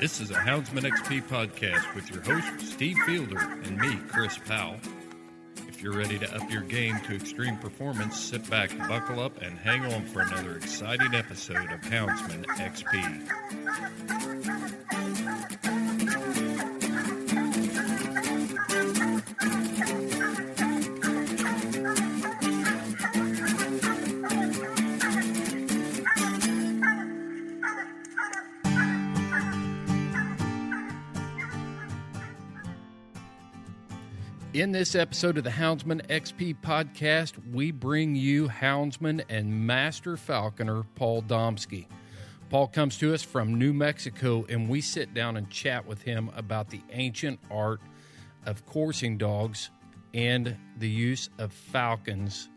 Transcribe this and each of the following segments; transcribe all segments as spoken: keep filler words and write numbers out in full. This is a Houndsman X P podcast with your host, Steve Fielder, and me, Chris Powell. If you're ready to up your game to extreme performance, sit back, buckle up, and hang on for another exciting episode of Houndsman X P. In this episode of the Houndsman X P podcast, we bring you houndsman and master falconer Paul Domsky. Paul comes to us from New Mexico, and we sit down and chat with him about the ancient art of coursing dogs and the use of falcons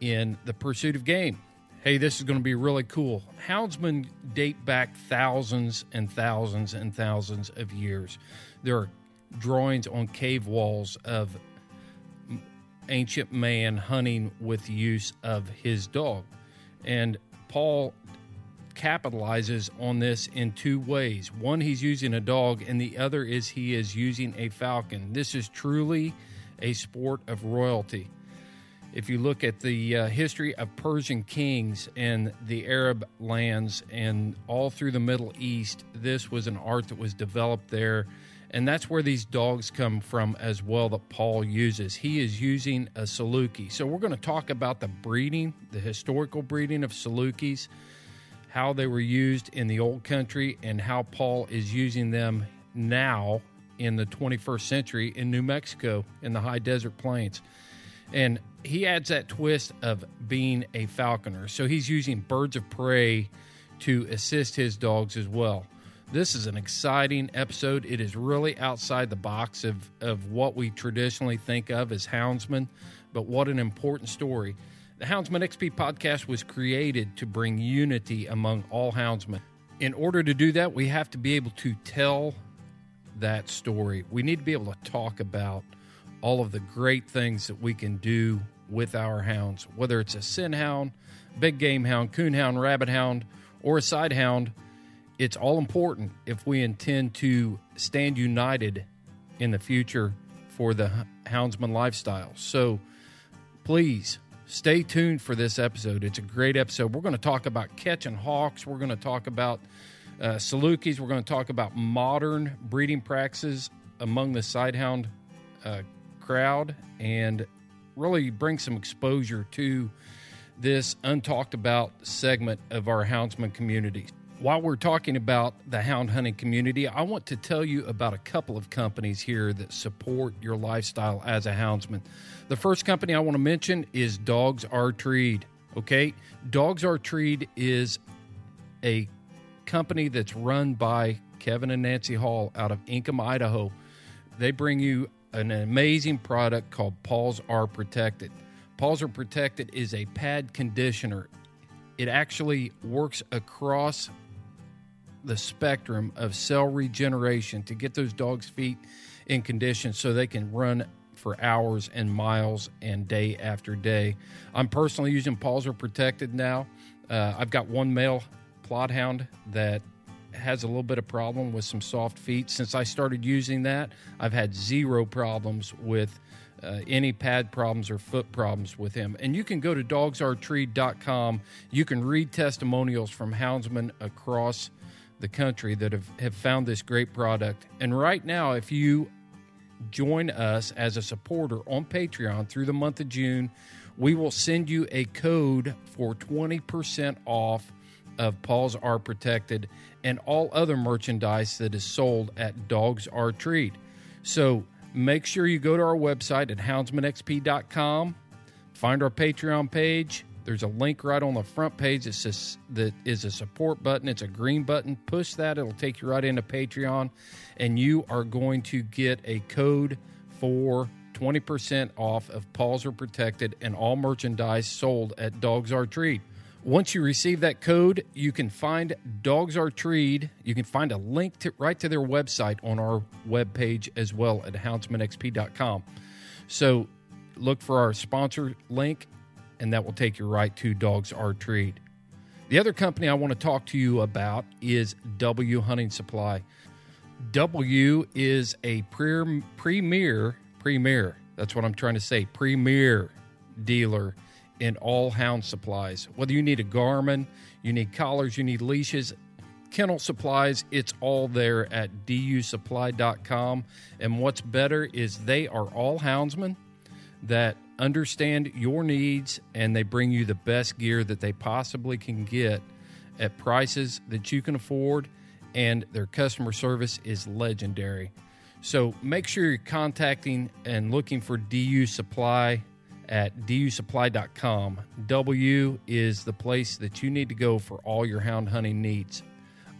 in the pursuit of game. Hey, this is going to be really cool. Houndsmen date back thousands and thousands and thousands of years. There are drawings on cave walls of ancient man hunting with use of his dog. And Paul capitalizes on this in two ways. One, he's using a dog, and the other is he is using a falcon. This is truly a sport of royalty. If you look at the uh, history of Persian kings and the Arab lands and all through the Middle East, this was an art that was developed there. And that's where these dogs come from as well that Paul uses. He is using a Saluki. So we're going to talk about the breeding, the historical breeding of Salukis, how they were used in the old country, and how Paul is using them now in the twenty-first century in New Mexico in the high desert plains. And he adds that twist of being a falconer. So he's using birds of prey to assist his dogs as well. This is an exciting episode. It is really outside the box of, of what we traditionally think of as houndsmen, but what an important story. The Houndsman X P podcast was created to bring unity among all houndsmen. In order to do that, we have to be able to tell that story. We need to be able to talk about all of the great things that we can do with our hounds, whether it's a sin hound, big game hound, coon hound, rabbit hound, or a side hound. It's all important if we intend to stand united in the future for the houndsman lifestyle. So please stay tuned for this episode. It's a great episode. We're going to talk about catching hawks. We're going to talk about uh, Salukis. We're going to talk about modern breeding practices among the sidehound uh, crowd, and really bring some exposure to this untalked about segment of our houndsman community. While we're talking about the hound hunting community, I want to tell you about a couple of companies here that support your lifestyle as a houndsman. The first company I want to mention is Dogs R Treed, okay? Dogs R Treed is a company that's run by Kevin and Nancy Hall out of Ingham, Idaho. They bring you an amazing product called Paws Are Protected. Paws Are Protected is a pad conditioner. It actually works across the spectrum of cell regeneration to get those dogs' feet in condition so they can run for hours and miles and day after day. I'm personally using Paws Are Protected now. Uh, I've got one male Plott hound that has a little bit of problem with some soft feet. Since I started using that, I've had zero problems with uh, any pad problems or foot problems with him. And you can go to dogs r treed dot com. You can read testimonials from houndsmen across the country that have, have found this great product. And right now, if you join us as a supporter on Patreon through the month of June, we will send you a code for twenty percent off of Paws Are Protected and all other merchandise that is sold at Dogs R Treed. So make sure you go to our website at houndsman x p dot com, find our Patreon page. There's a link right on the front page that says, that is a support button. It's a green button. Push that. It'll take you right into Patreon, and you are going to get a code for twenty percent off of Paws Are Protected and all merchandise sold at Dogs R Treed. Once you receive that code, you can find Dogs Are Treed. You can find a link to, right to their website on our webpage as well at houndsman x p dot com. So look for our sponsor link, and that will take you right to Dogs Are Treed. The other company I want to talk to you about is W Hunting Supply. W is a pre- premier, premier, that's what I'm trying to say, premier dealer in all hound supplies. Whether you need a Garmin, you need collars, you need leashes, kennel supplies, it's all there at d u supply dot com. And what's better is they are all houndsmen that understand your needs, and they bring you the best gear that they possibly can get at prices that you can afford, and their customer service is legendary. So make sure you're contacting and looking for D U Supply at d u supply dot com. W is the place that you need to go for all your hound hunting needs.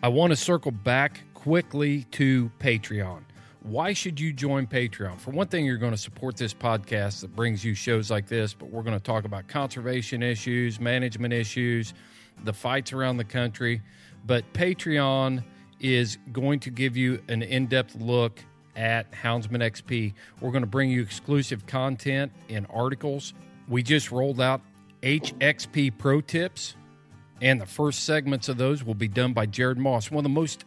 I want to circle back quickly to Patreon. Why should you join Patreon? For one thing, you're going to support this podcast that brings you shows like this, but we're going to talk about conservation issues, management issues, the fights around the country. But Patreon is going to give you an in-depth look at Houndsman X P. We're going to bring you exclusive content and articles. We just rolled out H X P Pro Tips, and the first segments of those will be done by Jared Moss. One of the most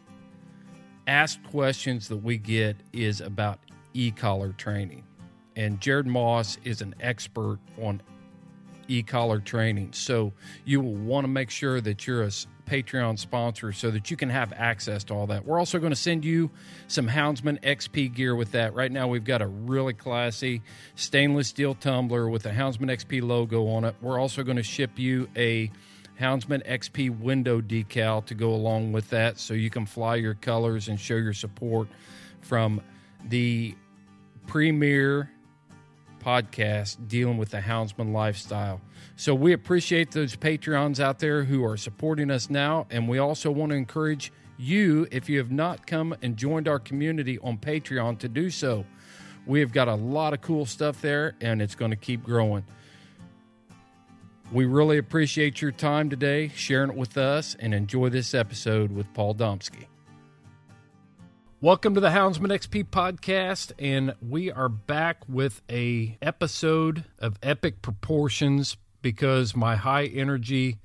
asked questions that we get is about e-collar training, and Jared Moss is an expert on e-collar training. So you will want to make sure that you're a Patreon sponsor so that you can have access to all that. We're also going to send you some Houndsman X P gear with that. Right now, we've got a really classy stainless steel tumbler with the Houndsman X P logo on it. We're also going to ship you a Houndsman X P window decal to go along with that, so you can fly your colors and show your support from the premier podcast dealing with the houndsman lifestyle. So we appreciate those Patreons out there who are supporting us now, and we also want to encourage you, if you have not come and joined our community on Patreon, to do so. We have got a lot of cool stuff there, and it's going to keep growing. We really appreciate your time today, sharing it with us, and enjoy this episode with Paul Domsky. Welcome to the Houndsman X P podcast, and we are back with a episode of epic proportions because my high-energy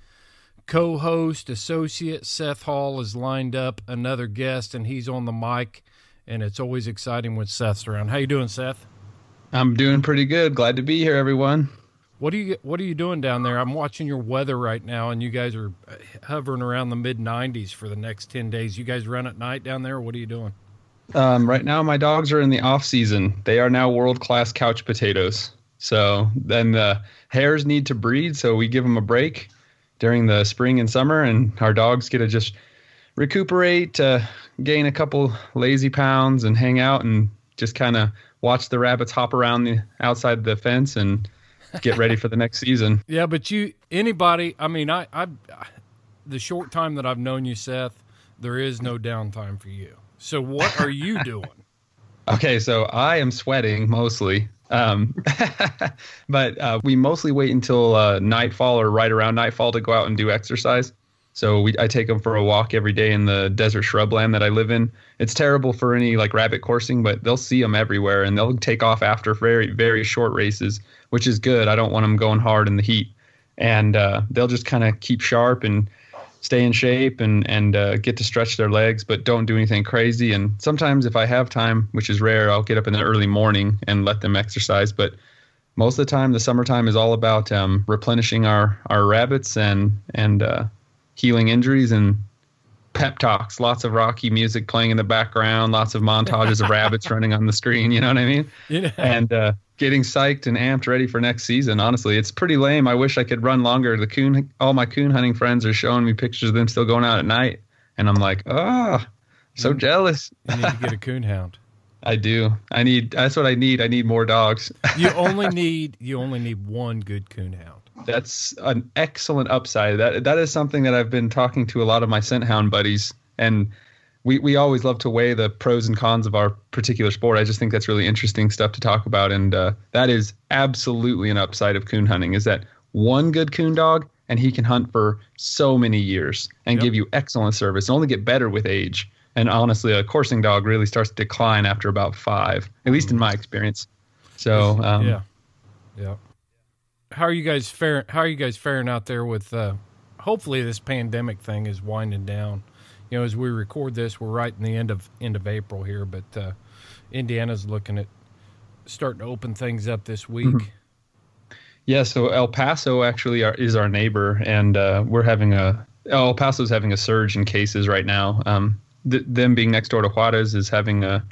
co-host, associate, Seth Hall, has lined up another guest, and he's on the mic, and it's always exciting when Seth's around. How you doing, Seth? I'm doing pretty good. Glad to be here, everyone. What are you, what are you doing down there? I'm watching your weather right now, and you guys are hovering around the mid nineties for the next ten days. You guys run at night down there? What are you doing? Um, right now, my dogs are in the off season. They are now world class couch potatoes. So then the hares need to breed, so we give them a break during the spring and summer, and our dogs get to just recuperate, uh, gain a couple lazy pounds, and hang out and just kind of watch the rabbits hop around the outside the fence and get ready for the next season. Yeah, but you, anybody, I mean, I, I, the short time that I've known you, Seth, there is no downtime for you. So what are you doing? Okay, so I am sweating mostly, um, but uh, we mostly wait until uh, nightfall or right around nightfall to go out and do exercise. So we, I take them for a walk every day in the desert shrubland that I live in. It's terrible for any like rabbit coursing, but they'll see them everywhere, and they'll take off after very, very short races, which is good. I don't want them going hard in the heat. And uh, they'll just kind of keep sharp and stay in shape and, and uh, get to stretch their legs, but don't do anything crazy. And sometimes if I have time, which is rare, I'll get up in the early morning and let them exercise. But most of the time, the summertime is all about um, replenishing our, our rabbits and, and uh, healing injuries and pep talks, lots of Rocky music playing in the background, lots of montages of rabbits running on the screen. You know what I mean? Yeah. And uh, getting psyched and amped ready for next season. Honestly, it's pretty lame. I wish I could run longer. The coon, all my coon hunting friends are showing me pictures of them still going out at night. And I'm like, ah, oh, so jealous. You need to get a coon hound. I do. I need, that's what I need. I need more dogs. you only need, you only need one good coon hound. That's an excellent upside. That that is something that I've been talking to a lot of my scent hound buddies, and we, we always love to weigh the pros and cons of our particular sport. I just think that's really interesting stuff to talk about, and uh, that is absolutely an upside of coon hunting, is that one good coon dog, and he can hunt for so many years and yep. give you excellent service and only get better with age. And honestly, a coursing dog really starts to decline after about five, at least mm. in my experience. So um, yeah, yeah. How are you guys faring? How are you guys faring out there with? Uh, hopefully, this pandemic thing is winding down. You know, as we record this, we're right in the end of end of April here, but uh, Indiana's looking at starting to open things up this week. Mm-hmm. Yeah, so El Paso actually are, is our neighbor, and uh, we're having a El Paso's having a surge in cases right now. Um, th- them being next door to Juarez is having a.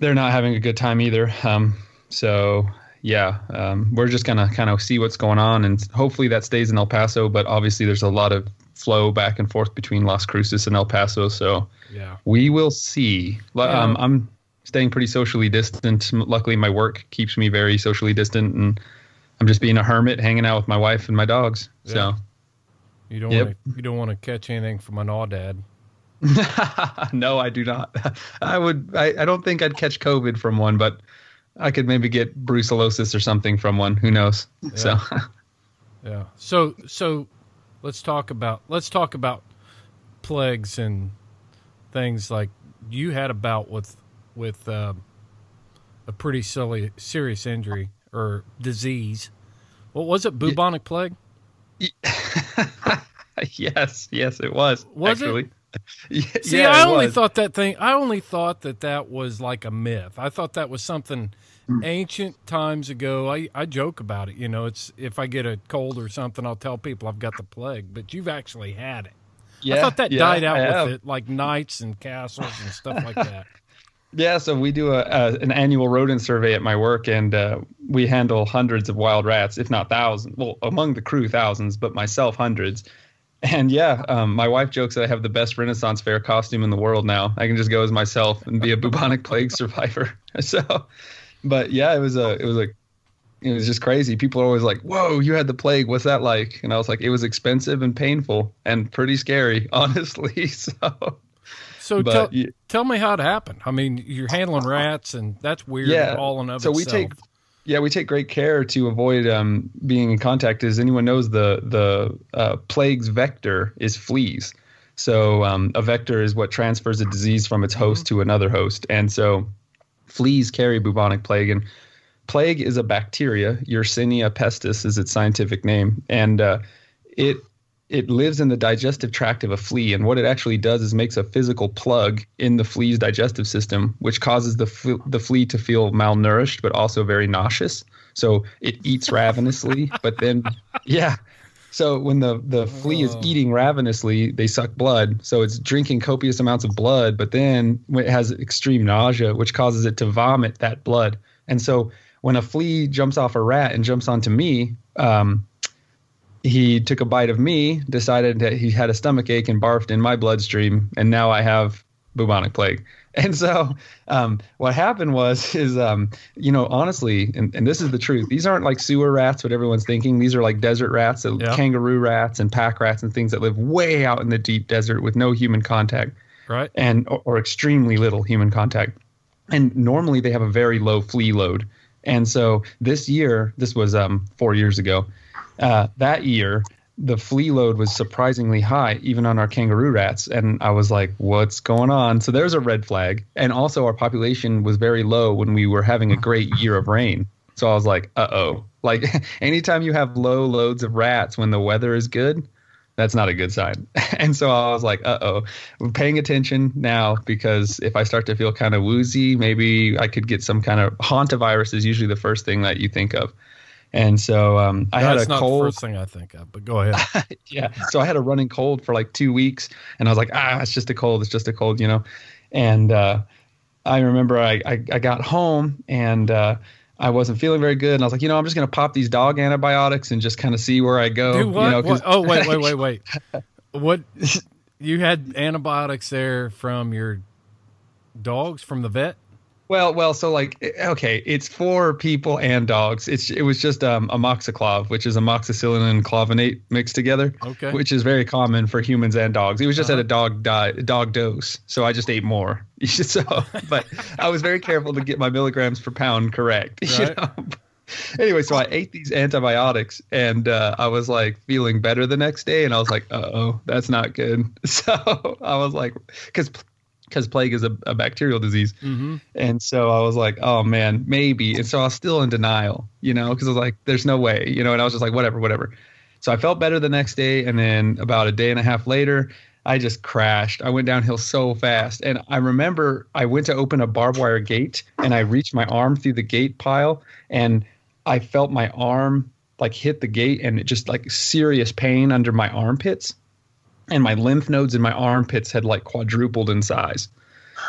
They're not having a good time either. Um, so. Yeah, um, we're just going to kind of see what's going on, and hopefully that stays in El Paso, but obviously there's a lot of flow back and forth between Las Cruces and El Paso, so yeah. we will see. Yeah. Um, I'm staying pretty socially distant. Luckily, my work keeps me very socially distant, and I'm just being a hermit, hanging out with my wife and my dogs. Yeah. So you don't yep. want to, you don't want to catch anything from an aw-dad. No, I do not. I would. I, I don't think I'd catch COVID from one, but... I could maybe get brucellosis or something from one. Who knows? Yeah. So, yeah. So, so let's talk about let's talk about plagues and things like you had a bout with with uh, a pretty silly serious injury or disease. What was it? Bubonic yeah. plague? yes, yes, it was. Was actually. it? Yeah, See, yeah, I only was. thought that thing. I only thought that that was like a myth. I thought that was something ancient times ago. I, I joke about it. You know, it's if I get a cold or something, I'll tell people I've got the plague. But you've actually had it. Yeah, I thought that yeah, died out I with have. it, like knights and castles and stuff like that. Yeah, so we do a, a an annual rodent survey at my work, and uh, we handle hundreds of wild rats, if not thousands. Well, among the crew, thousands, but myself, hundreds. And yeah, um, my wife jokes that I have the best Renaissance Fair costume in the world now. I can just go as myself and be a bubonic plague survivor. So, but yeah, it was a, it was like, it was just crazy. People are always like, "Whoa, you had the plague. What's that like?" And I was like, "It was expensive and painful and pretty scary, honestly." So, so but, tell yeah. tell me how it happened. I mean, you're handling rats, and that's weird. Yeah. All in of so itself. So we take. Yeah, we take great care to avoid um, being in contact. As anyone knows, the the uh, plague's vector is fleas. So um, a vector is what transfers a disease from its host to another host. And so fleas carry bubonic plague. And plague is a bacteria. Yersinia pestis is its scientific name. And uh, it it lives in the digestive tract of a flea. And what it actually does is makes a physical plug in the flea's digestive system, which causes the fl- the flea to feel malnourished, but also very nauseous. So it eats ravenously, but then, yeah. So when the, the flea is eating ravenously, they suck blood. So it's drinking copious amounts of blood, but then it has extreme nausea, which causes it to vomit that blood. And so when a flea jumps off a rat and jumps onto me, um, he took a bite of me, decided that he had a stomach ache and barfed in my bloodstream, and now I have bubonic plague. And so um, what happened was is, um, you know, honestly, and, and this is the truth. These aren't like sewer rats, what everyone's thinking. These are like desert rats, yeah. kangaroo rats and pack rats and things that live way out in the deep desert with no human contact. Right. And or, or extremely little human contact. And normally they have a very low flea load. And so this year, this was um, four years ago. Uh, that year, the flea load was surprisingly high, even on our kangaroo rats. And I was like, what's going on? So there's a red flag. And also our population was very low when we were having a great year of rain. So I was like, uh-oh. Like anytime you have low loads of rats when the weather is good, that's not a good sign. And so I was like, uh-oh, I'm paying attention now, because if I start to feel kind of woozy, maybe I could get some kind of hantavirus is usually the first thing that you think of. And so um, I That's had a not cold. The first thing I think of, but go ahead. Yeah. So I had a running cold for like two weeks and I was like, ah, it's just a cold. It's just a cold, you know? And uh, I remember I, I, I got home and uh, I wasn't feeling very good. And I was like, you know, I'm just going to pop these dog antibiotics and just kind of see where I go. Dude, what? You know, what? Oh, wait, wait, wait, wait. What? You had antibiotics there from your dogs, from the vet? Well, well, so like, okay, it's for people and dogs. It's It was just um, amoxiclav, which is amoxicillin and clavinate mixed together, okay, which is very common for humans and dogs. It was just uh-huh. at a dog diet, dog dose, so I just ate more. so, But I was very careful to get my milligrams per pound correct. Right. You know? Anyway, so I ate these antibiotics and uh, I was like feeling better the next day. And I was like, uh-oh, that's not good. So I was like, because because plague is a, a bacterial disease. Mm-hmm. And so I was like, oh man, maybe. And so I was still in denial, you know, because I was like, there's no way, you know, and I was just like, whatever, whatever. So I felt better the next day. And then about a day and a half later, I just crashed. I went downhill so fast. And I remember I went to open a barbed wire gate and I reached my arm through the gate pile and I felt my arm like hit the gate and it just like serious pain under my armpits. And my lymph nodes in my armpits had like quadrupled in size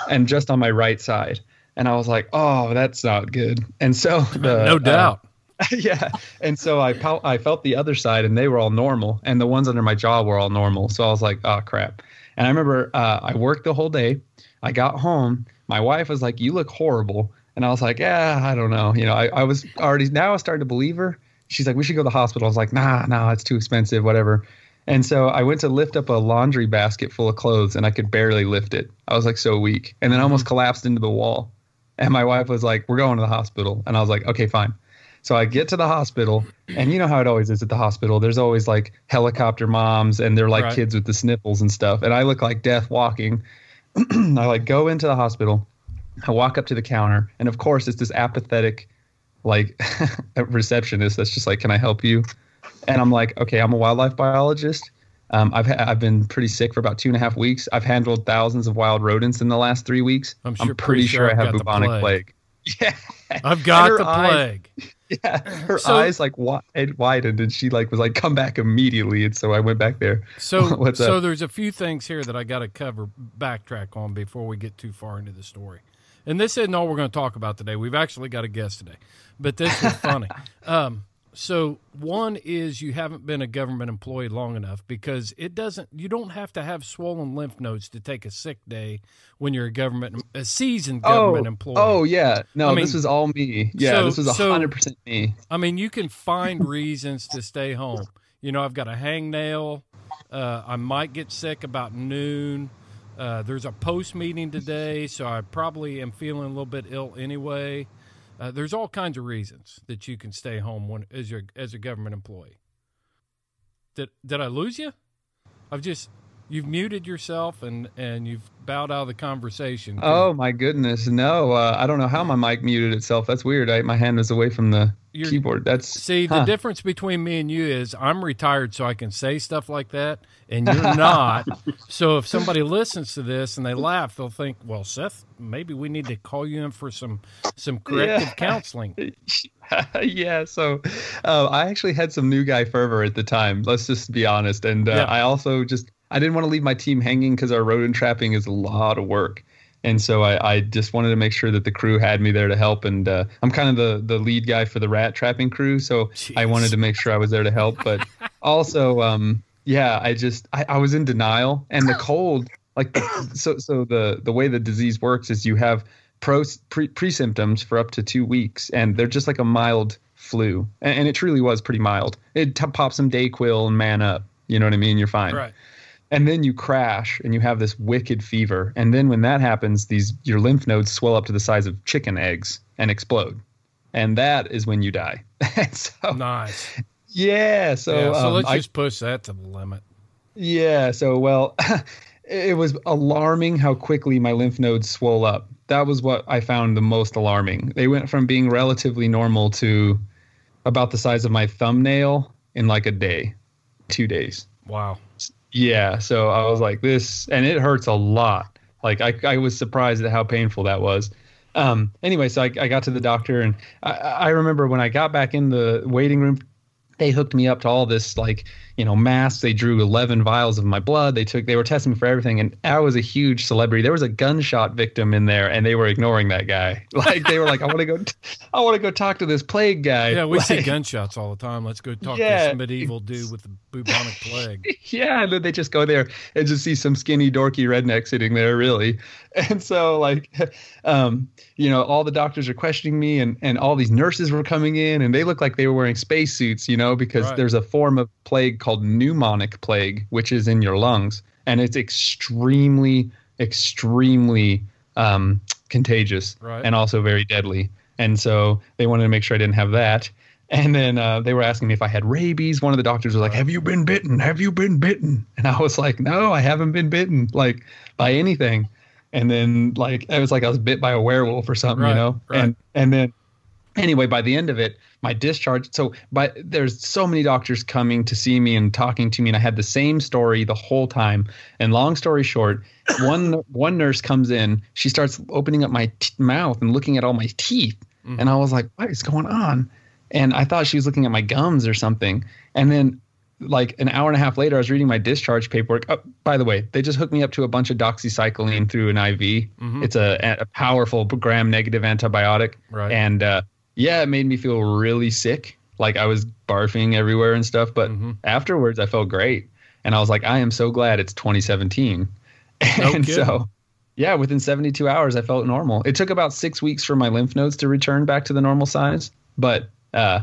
and just on my right side. And I was like, oh, that's not good. And so the, no doubt. Uh, yeah. And so I, I felt the other side and they were all normal. And the ones under my jaw were all normal. So I was like, oh, crap. And I remember uh, I worked the whole day. I got home. My wife was like, you look horrible. And I was like, yeah, I don't know. You know, I, I was already now I started to believe her. She's like, we should go to the hospital. I was like, nah, nah, it's too expensive, whatever. And so I went to lift up a laundry basket full of clothes and I could barely lift it. I was like so weak and then almost collapsed into the wall. And my wife was like, we're going to the hospital. And I was like, okay, fine. So I get to the hospital and you know how it always is at the hospital. There's always like helicopter moms and they're like right. kids with the sniffles and stuff. And I look like death walking. I like go into the hospital. I walk up to the counter. And of course, it's this apathetic like receptionist that's just like, can I help you? And I'm like, okay, I'm a wildlife biologist. Um, I've ha- I've been pretty sick for about two and a half weeks. I've handled thousands of wild rodents in the last three weeks. I'm, sure I'm pretty, pretty sure, sure I have bubonic plague. plague. Yeah, I've got the plague. Eyes, yeah, her so, eyes like wide, widened, and she like was like, "Come back immediately!" And so I went back there. So, so there's a few things here that I got to cover, backtrack on before we get too far into the story. And this isn't all we're going to talk about today. We've actually got a guest today, but this was funny. um, So one is you haven't been a government employee long enough because it doesn't, you don't have to have swollen lymph nodes to take a sick day when you're a government, a seasoned government oh, employee. Oh yeah. No, I mean, this was all me. Yeah. So, this was a hundred percent me. I mean, you can find reasons to stay home. You know, I've got a hangnail. Uh, I might get sick about noon. Uh, there's a post meeting today. So I probably am feeling a little bit ill anyway. Uh, there's all kinds of reasons that you can stay home when as your as a government employee. Did did I lose you? I've just you've muted yourself and, and you've bowed out of the conversation. Oh my goodness, no! Uh, I don't know how my mic muted itself. That's weird. I, my hand was away from the You're, keyboard. That's see huh. The difference between me and you is I'm retired, so I can say stuff like that, and you're not. So if somebody listens to this and they laugh, they'll think, "Well, Seth, maybe we need to call you in for some some corrective yeah. counseling." yeah. So uh, I actually had some new guy fervor at the time. Let's just be honest, and uh, yeah. I also just I didn't want to leave my team hanging because our rodent trapping is a lot of work. And so I, I just wanted to make sure that the crew had me there to help. And uh, I'm kind of the, the lead guy for the rat trapping crew. So Jeez. I wanted to make sure I was there to help. But also, um, yeah, I just I, I was in denial. And the cold, like so so the, the way the disease works is you have pro, pre, pre-symptoms for up to two weeks. And they're just like a mild flu. And, and it truly was pretty mild. It t- pops some Dayquil and man up. You know what I mean? You're fine. Right. And then you crash and you have this wicked fever. And then when that happens, these your lymph nodes swell up to the size of chicken eggs and explode. And that is when you die. so, nice. Yeah. So, yeah, so um, let's I, just push that to the limit. Yeah. So, well, it was alarming how quickly my lymph nodes swell up. That was what I found the most alarming. They went from being relatively normal to about the size of my thumbnail in like a day, two days. Wow. Yeah. So I was like this, and it hurts a lot. Like I, I was surprised at how painful that was. Um, anyway, so I, I got to the doctor, and I, I remember when I got back in the waiting room, they hooked me up to all this, like, you know, masks. They drew eleven vials of my blood. They took, they were testing me for everything. And I was a huge celebrity. There was a gunshot victim in there, and they were ignoring that guy. Like, they were like, I want to go, t- I want to go talk to this plague guy. Yeah. We like, see gunshots all the time. Let's go talk yeah, to this medieval dude with the bubonic plague. Yeah. And then they just go there and just see some skinny, dorky redneck sitting there, really. And so, like, um, you know, all the doctors are questioning me, and, and all these nurses were coming in, and they looked like they were wearing spacesuits, you know, because right. there's a form of plague called pneumonic plague, which is in your lungs. And it's extremely, extremely um, contagious right. and also very deadly. And so they wanted to make sure I didn't have that. And then uh, they were asking me if I had rabies. One of the doctors was like, have you been bitten? Have you been bitten? And I was like, no, I haven't been bitten, like, by anything. And then, like, I was like, I was bit by a werewolf or something, right, you know? Right. And and then, anyway, by the end of it, my discharge. So by, there's so many doctors coming to see me and talking to me, and I had the same story the whole time. And long story short, one one nurse comes in. She starts opening up my t- mouth and looking at all my teeth. Mm-hmm. And I was like, what is going on? And I thought she was looking at my gums or something. And then, like, an hour and a half later, I was reading my discharge paperwork. Oh, by the way, they just hooked me up to a bunch of doxycycline through an I V. Mm-hmm. It's a, a powerful gram-negative antibiotic. Right. And uh, yeah, it made me feel really sick. Like, I was barfing everywhere and stuff. But mm-hmm. afterwards, I felt great. And I was like, I am so glad it's twenty seventeen. And okay. so, yeah, within seventy-two hours, I felt normal. It took about six weeks for my lymph nodes to return back to the normal size. But uh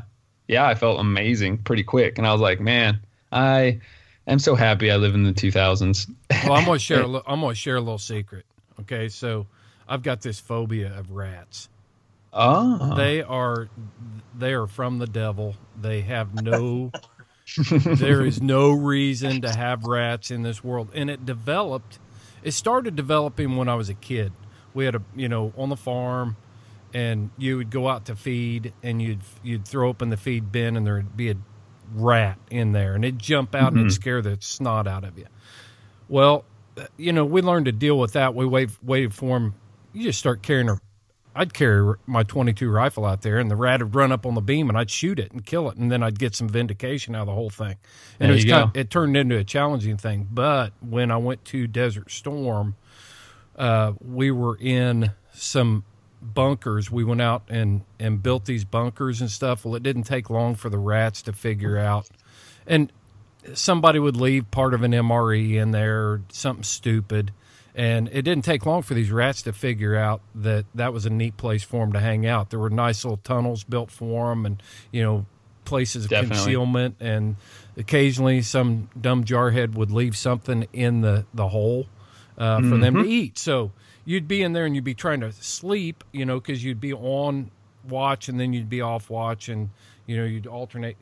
yeah, I felt amazing pretty quick. And I was like, man, I am so happy I live in the two thousands. Well, I'm going to share a li- I'm going to share a little secret. Okay, so I've got this phobia of rats. Oh. They are they are from the devil. They have no there is no reason to have rats in this world. And it developed it started developing when I was a kid. We had a, you know, on the farm, and you would go out to feed, and you'd you'd throw open the feed bin, and there'd be a rat in there, and it'd jump out mm-hmm. and it'd scare the snot out of you. Well, you know, we learned to deal with that. We waited, waited for him. You just start carrying her. I'd carry my twenty-two rifle out there, and the rat would run up on the beam, and I'd shoot it and kill it, and then I'd get some vindication out of the whole thing. And it, was kind of, it turned into a challenging thing. But when I went to Desert Storm, uh, we were in some bunkers. We went out and and built these bunkers and stuff. Well, it didn't take long for the rats to figure out, and somebody would leave part of an M R E in there or something stupid, and it didn't take long for these rats to figure out that that was a neat place for them to hang out. There were nice little tunnels built for them, and, you know, places of Definitely. concealment, and occasionally some dumb jarhead would leave something in the the hole uh for mm-hmm. them to eat. So you'd be in there, and you'd be trying to sleep, you know, because you'd be on watch, and then you'd be off watch, and, you know, you'd alternate.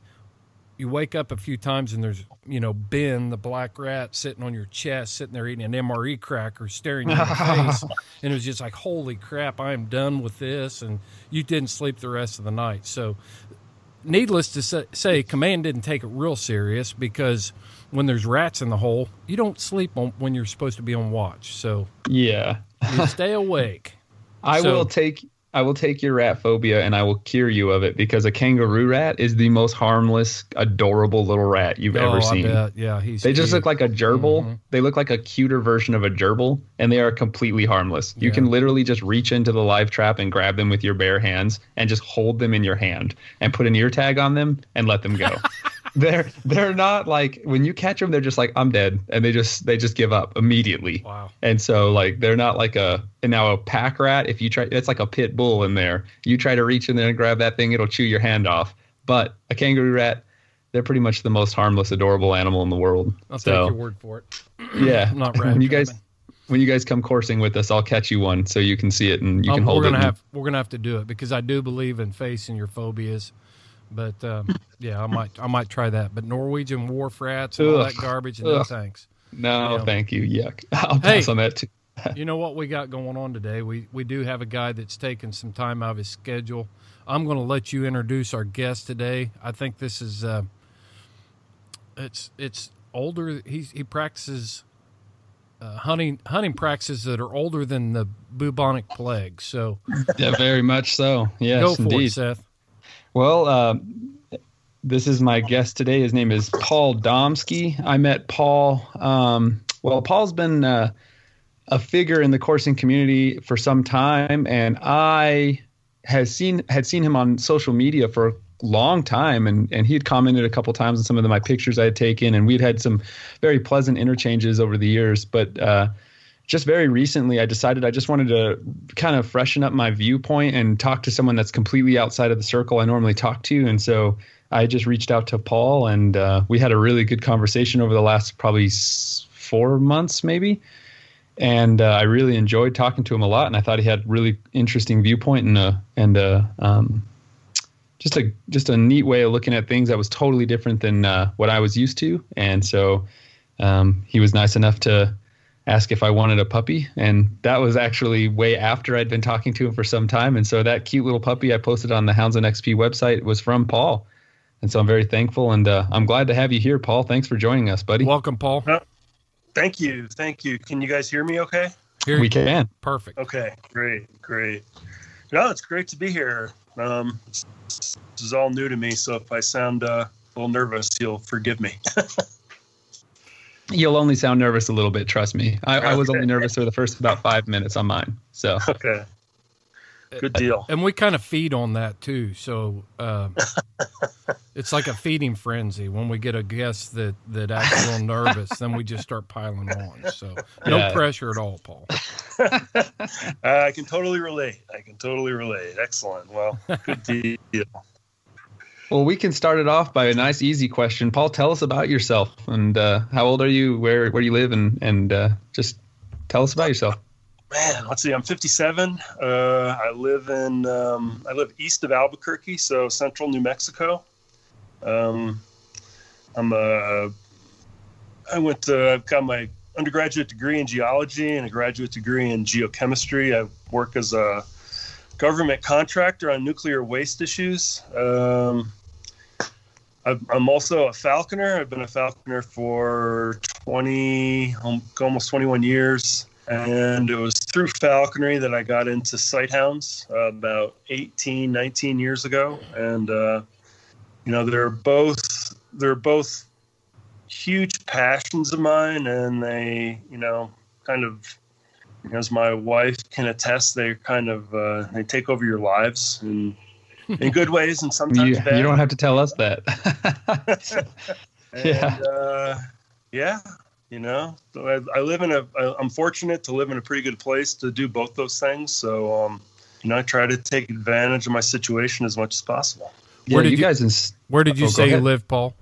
You wake up a few times, and there's, you know, Ben, the black rat, sitting on your chest, sitting there eating an M R E cracker, staring you in the face. And it was just like, holy crap, I am done with this. And you didn't sleep the rest of the night. So needless to say, Command didn't take it real serious, because when there's rats in the hole, you don't sleep on, when you're supposed to be on watch. So yeah, you stay awake. I so, will take I will take your rat phobia, and I will cure you of it, because a kangaroo rat is the most harmless, adorable little rat you've oh, ever seen. I bet. Yeah, he's they cute. Just look like a gerbil. Mm-hmm. They look like a cuter version of a gerbil, and they are completely harmless. You yeah. can literally just reach into the live trap and grab them with your bare hands, and just hold them in your hand, and put an ear tag on them, and let them go. They're they're not like, when you catch them, they're just like, I'm dead, and they just they just give up immediately. Wow. And so, like, they're not like a and now a pack rat. If you try, it's like a pit bull in there. You try to reach in there and grab that thing, it'll chew your hand off. But a kangaroo rat, they're pretty much the most harmless, adorable animal in the world. I'll so, take your word for it. Yeah, not rat. When you guys when you guys come coursing with us, I'll catch you one so you can see it and you um, can hold we're gonna it. Have, we're gonna have to do it, because I do believe in facing your phobias. But um, yeah, I might I might try that. But Norwegian wharf rats and all Ugh. that garbage, and no thanks. No, you know. Thank you. Yuck. I'll pass hey, on that too. You know what we got going on today? We we do have a guy that's taking some time out of his schedule. I'm going to let you introduce our guest today. I think this is uh, it's it's older. He's, he practices uh, hunting hunting practices that are older than the bubonic plague. So yeah, very much so. Yes, go for indeed. It, Seth. Well, uh, this is my guest today. His name is Paul Domsky. I met Paul. Um, well, Paul's been uh, a figure in the coursing community for some time, and I has seen had seen him on social media for a long time, and, and he had commented a couple times on some of the, my pictures I had taken, and we'd had some very pleasant interchanges over the years. But uh, just very recently, I decided I just wanted to kind of freshen up my viewpoint and talk to someone that's completely outside of the circle I normally talk to, and so I just reached out to Paul, and uh, we had a really good conversation over the last probably s- four months maybe. And uh, I really enjoyed talking to him a lot, and I thought he had really interesting viewpoint and a and a um, just a just a neat way of looking at things that was totally different than uh, what I was used to. And so um, he was nice enough to ask if I wanted a puppy, and that was actually way after I'd been talking to him for some time. And so that cute little puppy I posted on the Houndsman X P website was from Paul, and so I'm very thankful, and uh, I'm glad to have you here, Paul. Thanks for joining us, buddy. Welcome, Paul. Huh? Thank you. Thank you. Can you guys hear me okay? Here we can. Perfect. Okay. Great. Great. No, it's great to be here. Um, this is all new to me, so if I sound uh, a little nervous, you'll forgive me. You'll only sound nervous a little bit, trust me. I, okay. I was only nervous for the first about five minutes on mine. So okay. Good deal. And we kind of feed on that, too. So uh, it's like a feeding frenzy. When we get a guest that, that acts a little nervous, then we just start piling on. So no yeah. pressure at all, Paul. uh, I can totally relate. I can totally relate. Excellent. Well, good deal. Well, we can start it off by a nice, easy question. Paul, tell us about yourself. And uh, how old are you? Where where you live? And, and uh, just tell us about yourself. Man, let's see. I'm fifty-seven. Uh, I live in um, I live east of Albuquerque, so central New Mexico. Um, I'm a. I went to. I've got my undergraduate degree in geology and a graduate degree in geochemistry. I work as a government contractor on nuclear waste issues. Um, I'm also a falconer. I've been a falconer for twenty, almost twenty-one years. And it was through falconry that I got into sighthounds uh, about eighteen, nineteen years ago. And, uh, you know, they're both they're both huge passions of mine. And they, you know, kind of, you know, as my wife can attest, they kind of uh, they take over your lives in, in good ways and sometimes you, bad. You don't have to tell us that. and, yeah. Uh, yeah. You know, I, I live in a, I, I'm fortunate to live in a pretty good place to do both those things. So, um, you know, I try to take advantage of my situation as much as possible. Yeah, where did you, you guys, ins- where did you oh, say you live, Paul?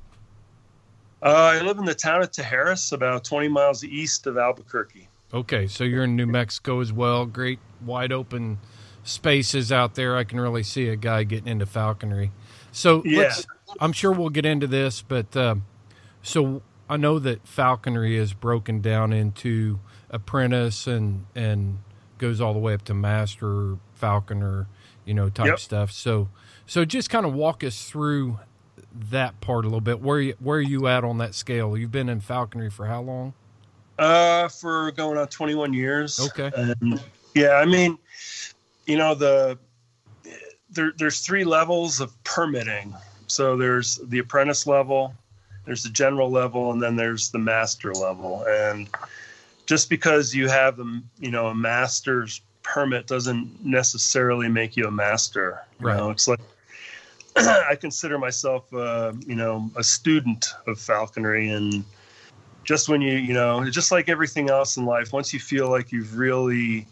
Uh, I live in the town of Tejeras, about twenty miles east of Albuquerque. Okay. So you're in New Mexico as well. Great wide open spaces out there. I can really see a guy getting into falconry. So yeah. let's, I'm sure we'll get into this, but, um, so I know that falconry is broken down into apprentice and, and goes all the way up to master falconer, you know, type yep. stuff. So, so just kind of walk us through that part a little bit. Where you, where are you at on that scale? You've been in falconry for how long? Uh, for going on twenty-one years. Okay. And yeah. I mean, you know, the, there, there's three levels of permitting. So there's the apprentice level, there's the general level, and then there's the master level. And just because you have, a, you know, a master's permit doesn't necessarily make you a master. You right. know, it's like I consider myself, uh, you know, a student of falconry. And just when you, you know, just like everything else in life, once you feel like you've really,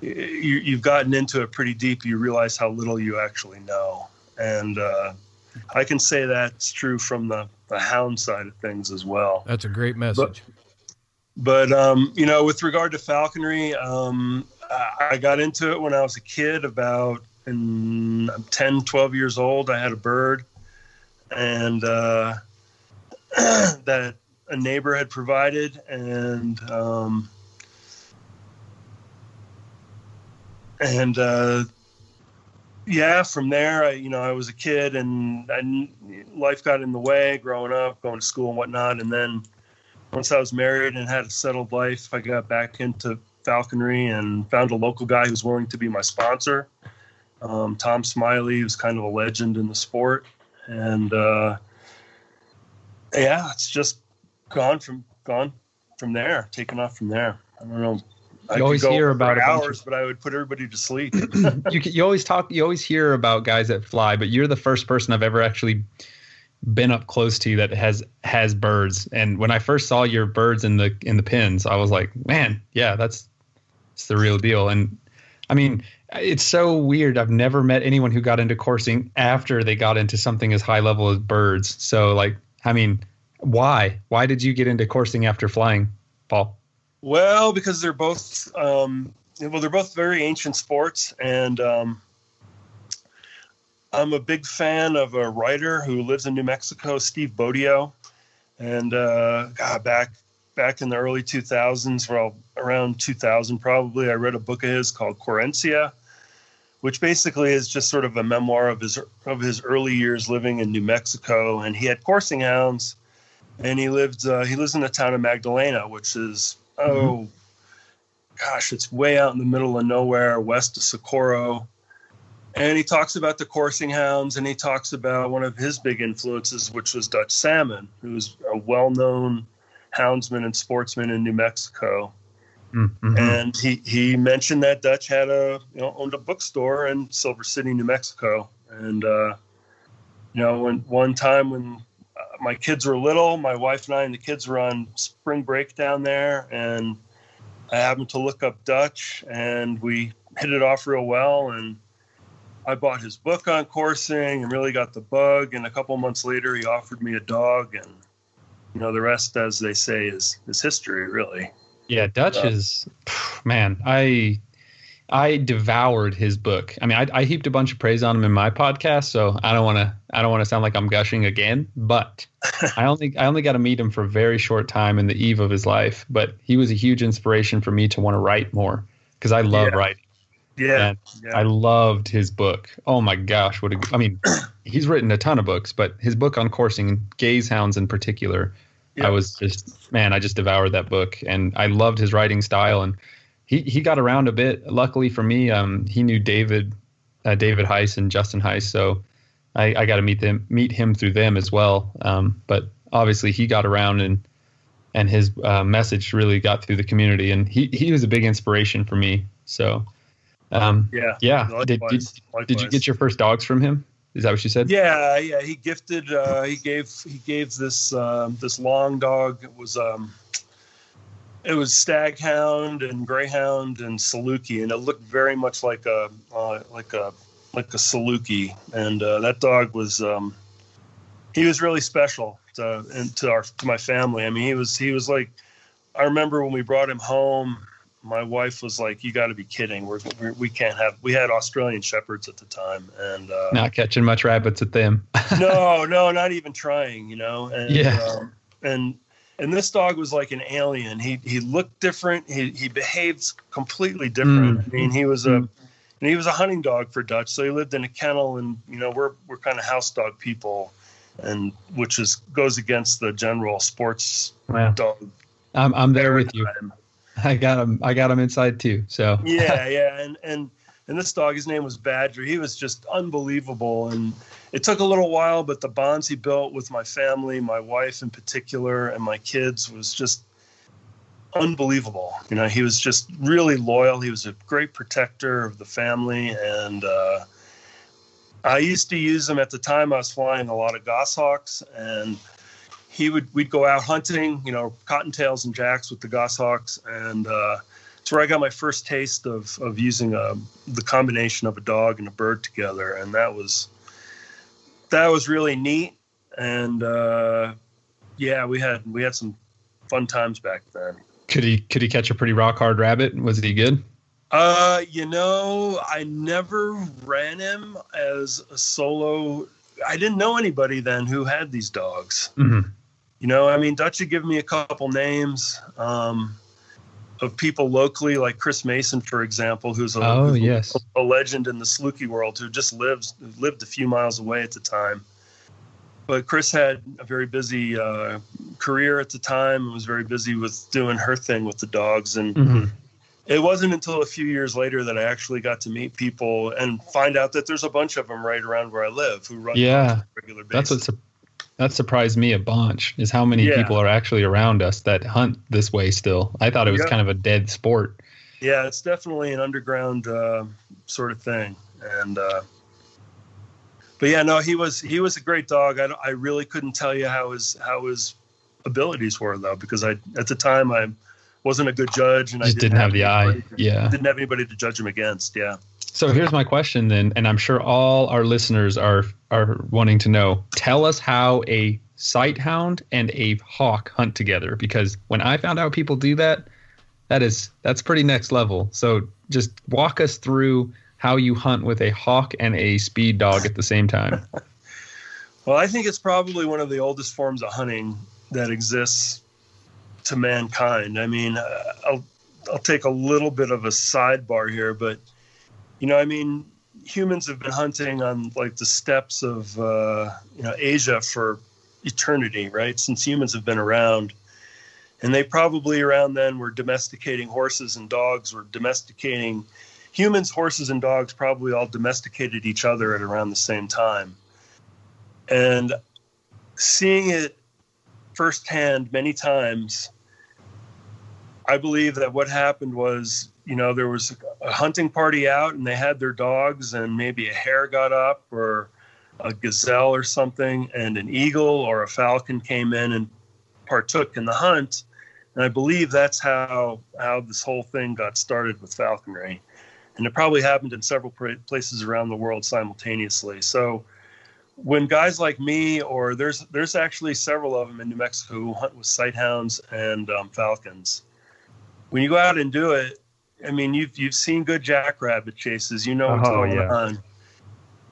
you, you've gotten into it pretty deep, you realize how little you actually know. And uh, I can say that's true from the, the hound side of things as well. That's a great message. But, but um, you know, with regard to falconry, um, I, I got into it when I was a kid, about in, ten, twelve years old. I had a bird, and uh, that a neighbor had provided, and um, and uh, yeah, from there, I, you know, I was a kid, and I, life got in the way growing up, going to school and whatnot. And then once I was married and had a settled life, I got back into falconry and found a local guy who's willing to be my sponsor. Um, Tom Smiley was kind of a legend in the sport. And, uh, yeah, it's just gone from, gone from there, taken off from there. I don't know. I you always could go hear about hours, of... but I would put everybody to sleep. you, you always talk, you always hear about guys that fly, but you're the first person I've ever actually been up close to that has, has birds. And when I first saw your birds in the, in the pins, I was like, man, yeah, that's, it's the real deal. And I mean, it's so weird. I've never met anyone who got into coursing after they got into something as high level as birds. So like, I mean, why, why did you get into coursing after flying, Paul? Well, because they're both, um, well, they're both very ancient sports, and um, I'm a big fan of a writer who lives in New Mexico, Steve Bodio, and uh, God, back back in the early two thousands, well, around two thousand probably, I read a book of his called Querencia, which basically is just sort of a memoir of his of his early years living in New Mexico, and he had coursing hounds, and he lived uh, he lives in the town of Magdalena, which is oh, mm-hmm. gosh, it's way out in the middle of nowhere, west of Socorro. And he talks about the coursing hounds, and he talks about one of his big influences, which was Dutch Salmon, who's a well-known houndsman and sportsman in New Mexico. Mm-hmm. And he, he mentioned that Dutch had a, you know, owned a bookstore in Silver City, New Mexico. And, uh, you know, when one time when my kids were little, my wife and I and the kids were on spring break down there, and I happened to look up Dutch, and we hit it off real well. And I bought his book on coursing and really got the bug. And a couple months later, he offered me a dog, and you know, the rest, as they say, is, is history, really. Yeah. Dutch uh, is, man, I, I devoured his book. I mean, I, I heaped a bunch of praise on him in my podcast, so I don't want to. I don't want to sound like I'm gushing again. But I only I only got to meet him for a very short time in the eve of his life. But he was a huge inspiration for me to want to write more, because I love yeah. writing. Yeah. yeah, I loved his book. Oh my gosh, what a, I mean, he's written a ton of books, but his book on coursing, gaze hounds in particular, yeah. I was just man, I just devoured that book, and I loved his writing style. And He he got around a bit. Luckily for me, um, he knew David, uh, David Heiss and Justin Heiss, so I, I got to meet them, meet him through them as well. Um, but obviously, he got around, and and his uh, message really got through the community, and he, he was a big inspiration for me. So um, yeah, yeah. Likewise, did, did, did you get your first dogs from him? Is that what you said? Yeah, yeah. He gifted. Uh, he gave he gave this um, this long dog. It was. Um, It was staghound and greyhound and Saluki, and it looked very much like a uh, like a like a Saluki. And uh, that dog was um, he was really special to, and to our to my family. I mean, he was he was like, I remember when we brought him home, my wife was like, "You got to be kidding! We're, we're, we can't have we had Australian shepherds at the time, and uh, not catching much rabbits at them. no, no, not even trying, you know. And, yeah, um, and. And this dog was like an alien. He he looked different. He he behaved completely different. Mm. I mean, he was a mm. and he was a hunting dog for Dutch. So he lived in a kennel, and you know, we're we're kind of house dog people, and which is goes against the general sports wow. dog. I'm I'm there with you. I got him. I got him inside too. So yeah, yeah, and and and this dog, his name was Badger. He was just unbelievable, and. It took a little while, but the bonds he built with my family, my wife in particular, and my kids was just unbelievable. You know, he was just really loyal. He was a great protector of the family. And uh, I used to use him at the time. I was flying a lot of goshawks, and he would we'd go out hunting, you know, cottontails and jacks with the goshawks. And uh, it's where I got my first taste of, of using a, the combination of a dog and a bird together. And that was... That was really neat, and uh, yeah, we had we had some fun times back then. Could he could he catch a pretty rock hard rabbit? Was he good? Uh, you know, I never ran him as a solo. I didn't know anybody then who had these dogs. Mm-hmm. You know, I mean, Dutch had given me a couple names um, of people locally, like Chris Mason, for example, who's a, oh, who's yes. a legend in the Saluki world, who just lives lived a few miles away at the time. But Chris had a very busy uh, career at the time and was very busy with doing her thing with the dogs. And mm-hmm. it wasn't until a few years later that I actually got to meet people and find out that there's a bunch of them right around where I live who run yeah, on a regular basis. That's what, that surprised me a bunch, is how many yeah. people are actually around us that hunt this way still. I thought it was yeah. kind of a dead sport. Yeah, it's definitely an underground uh, sort of thing. And uh, but yeah, no, he was he was a great dog. I, I really couldn't tell you how his how his abilities were though, because I at the time I wasn't a good judge and Just I didn't have, have the eye. Yeah, didn't have anybody to judge him against. Yeah. So here's my question then, and I'm sure all our listeners are are wanting to know. Tell us how a sight hound and a hawk hunt together, because when I found out people do that, that is that's pretty next level. So just walk us through how you hunt with a hawk and a speed dog at the same time. Well, I think it's probably one of the oldest forms of hunting that exists to mankind. I mean, uh, I'll I'll take a little bit of a sidebar here, but you know, I mean, humans have been hunting on like the steppes of uh, you know, Asia for eternity, right? Since humans have been around. And they probably around then were domesticating horses and dogs, were domesticating humans, horses, and dogs probably all domesticated each other at around the same time. And seeing it firsthand many times, I believe that what happened was, you know, there was a hunting party out and they had their dogs, and maybe a hare got up or a gazelle or something, and an eagle or a falcon came in and partook in the hunt. And I believe that's how how this whole thing got started with falconry. And it probably happened in several places around the world simultaneously. So when guys like me, or there's there's actually several of them in New Mexico who hunt with sighthounds and um, falcons. When you go out and do it, I mean, you've you've seen good jackrabbit chases. You know what's oh, going yeah. on.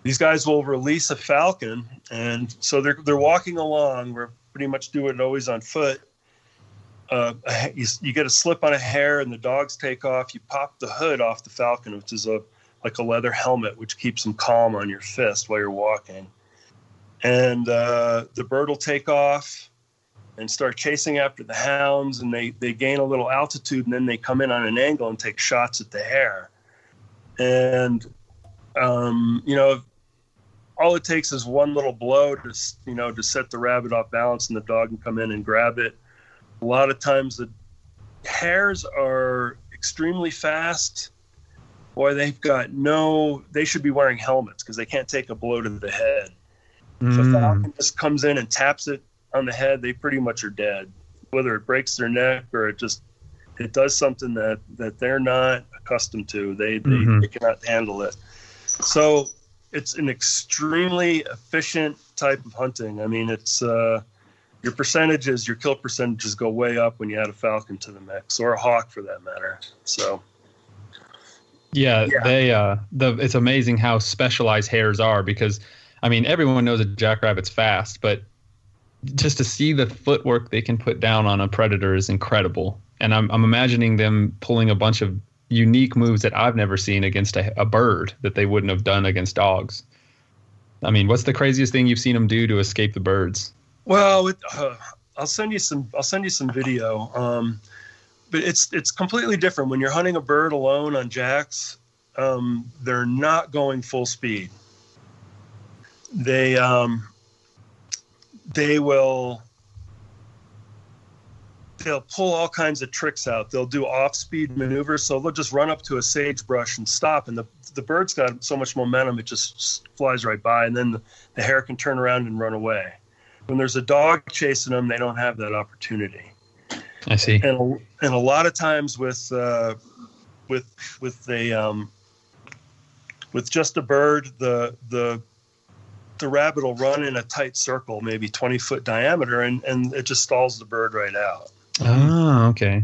These guys will release a falcon, and so they're they're walking along. We're pretty much doing it always on foot. Uh, you, you get a slip on a hare, and the dogs take off. You pop the hood off the falcon, which is a like a leather helmet, which keeps them calm on your fist while you're walking. And uh, the bird will take off and start chasing after the hounds, and they, they gain a little altitude, and then they come in on an angle and take shots at the hare. And, um, you know, all it takes is one little blow to, you know, to set the rabbit off balance, and the dog can come in and grab it. A lot of times the hares are extremely fast. Boy, they've got no, they should be wearing helmets because they can't take a blow to the head. Mm. So if the falcon just comes in and taps it on the head, they pretty much are dead, whether it breaks their neck or it just it does something that that they're not accustomed to. They they, mm-hmm. they cannot handle it. So it's an extremely efficient type of hunting. I mean, it's uh, your percentages, your kill percentages go way up when you add a falcon to the mix, or a hawk for that matter. So yeah, yeah. they uh, the it's amazing how specialized hares are, because I mean everyone knows a jackrabbit's fast, but just to see the footwork they can put down on a predator is incredible. And I'm I'm imagining them pulling a bunch of unique moves that I've never seen against a, a bird that they wouldn't have done against dogs. I mean, what's the craziest thing you've seen them do to escape the birds? Well, it, uh, I'll send you some, I'll send you some video. Um, but it's, it's completely different when you're hunting a bird alone on jacks. Um, they're not going full speed. They, um, They will they'll pull all kinds of tricks out. They'll do off-speed maneuvers, so they'll just run up to a sagebrush and stop, and the the bird's got so much momentum it just flies right by, and then the, the hare can turn around and run away. When there's a dog chasing them, they don't have that opportunity. I see. And a, and a lot of times with uh, with with the um, with just a bird, the the the rabbit will run in a tight circle, maybe twenty foot diameter, and, and it just stalls the bird right out. Oh, okay.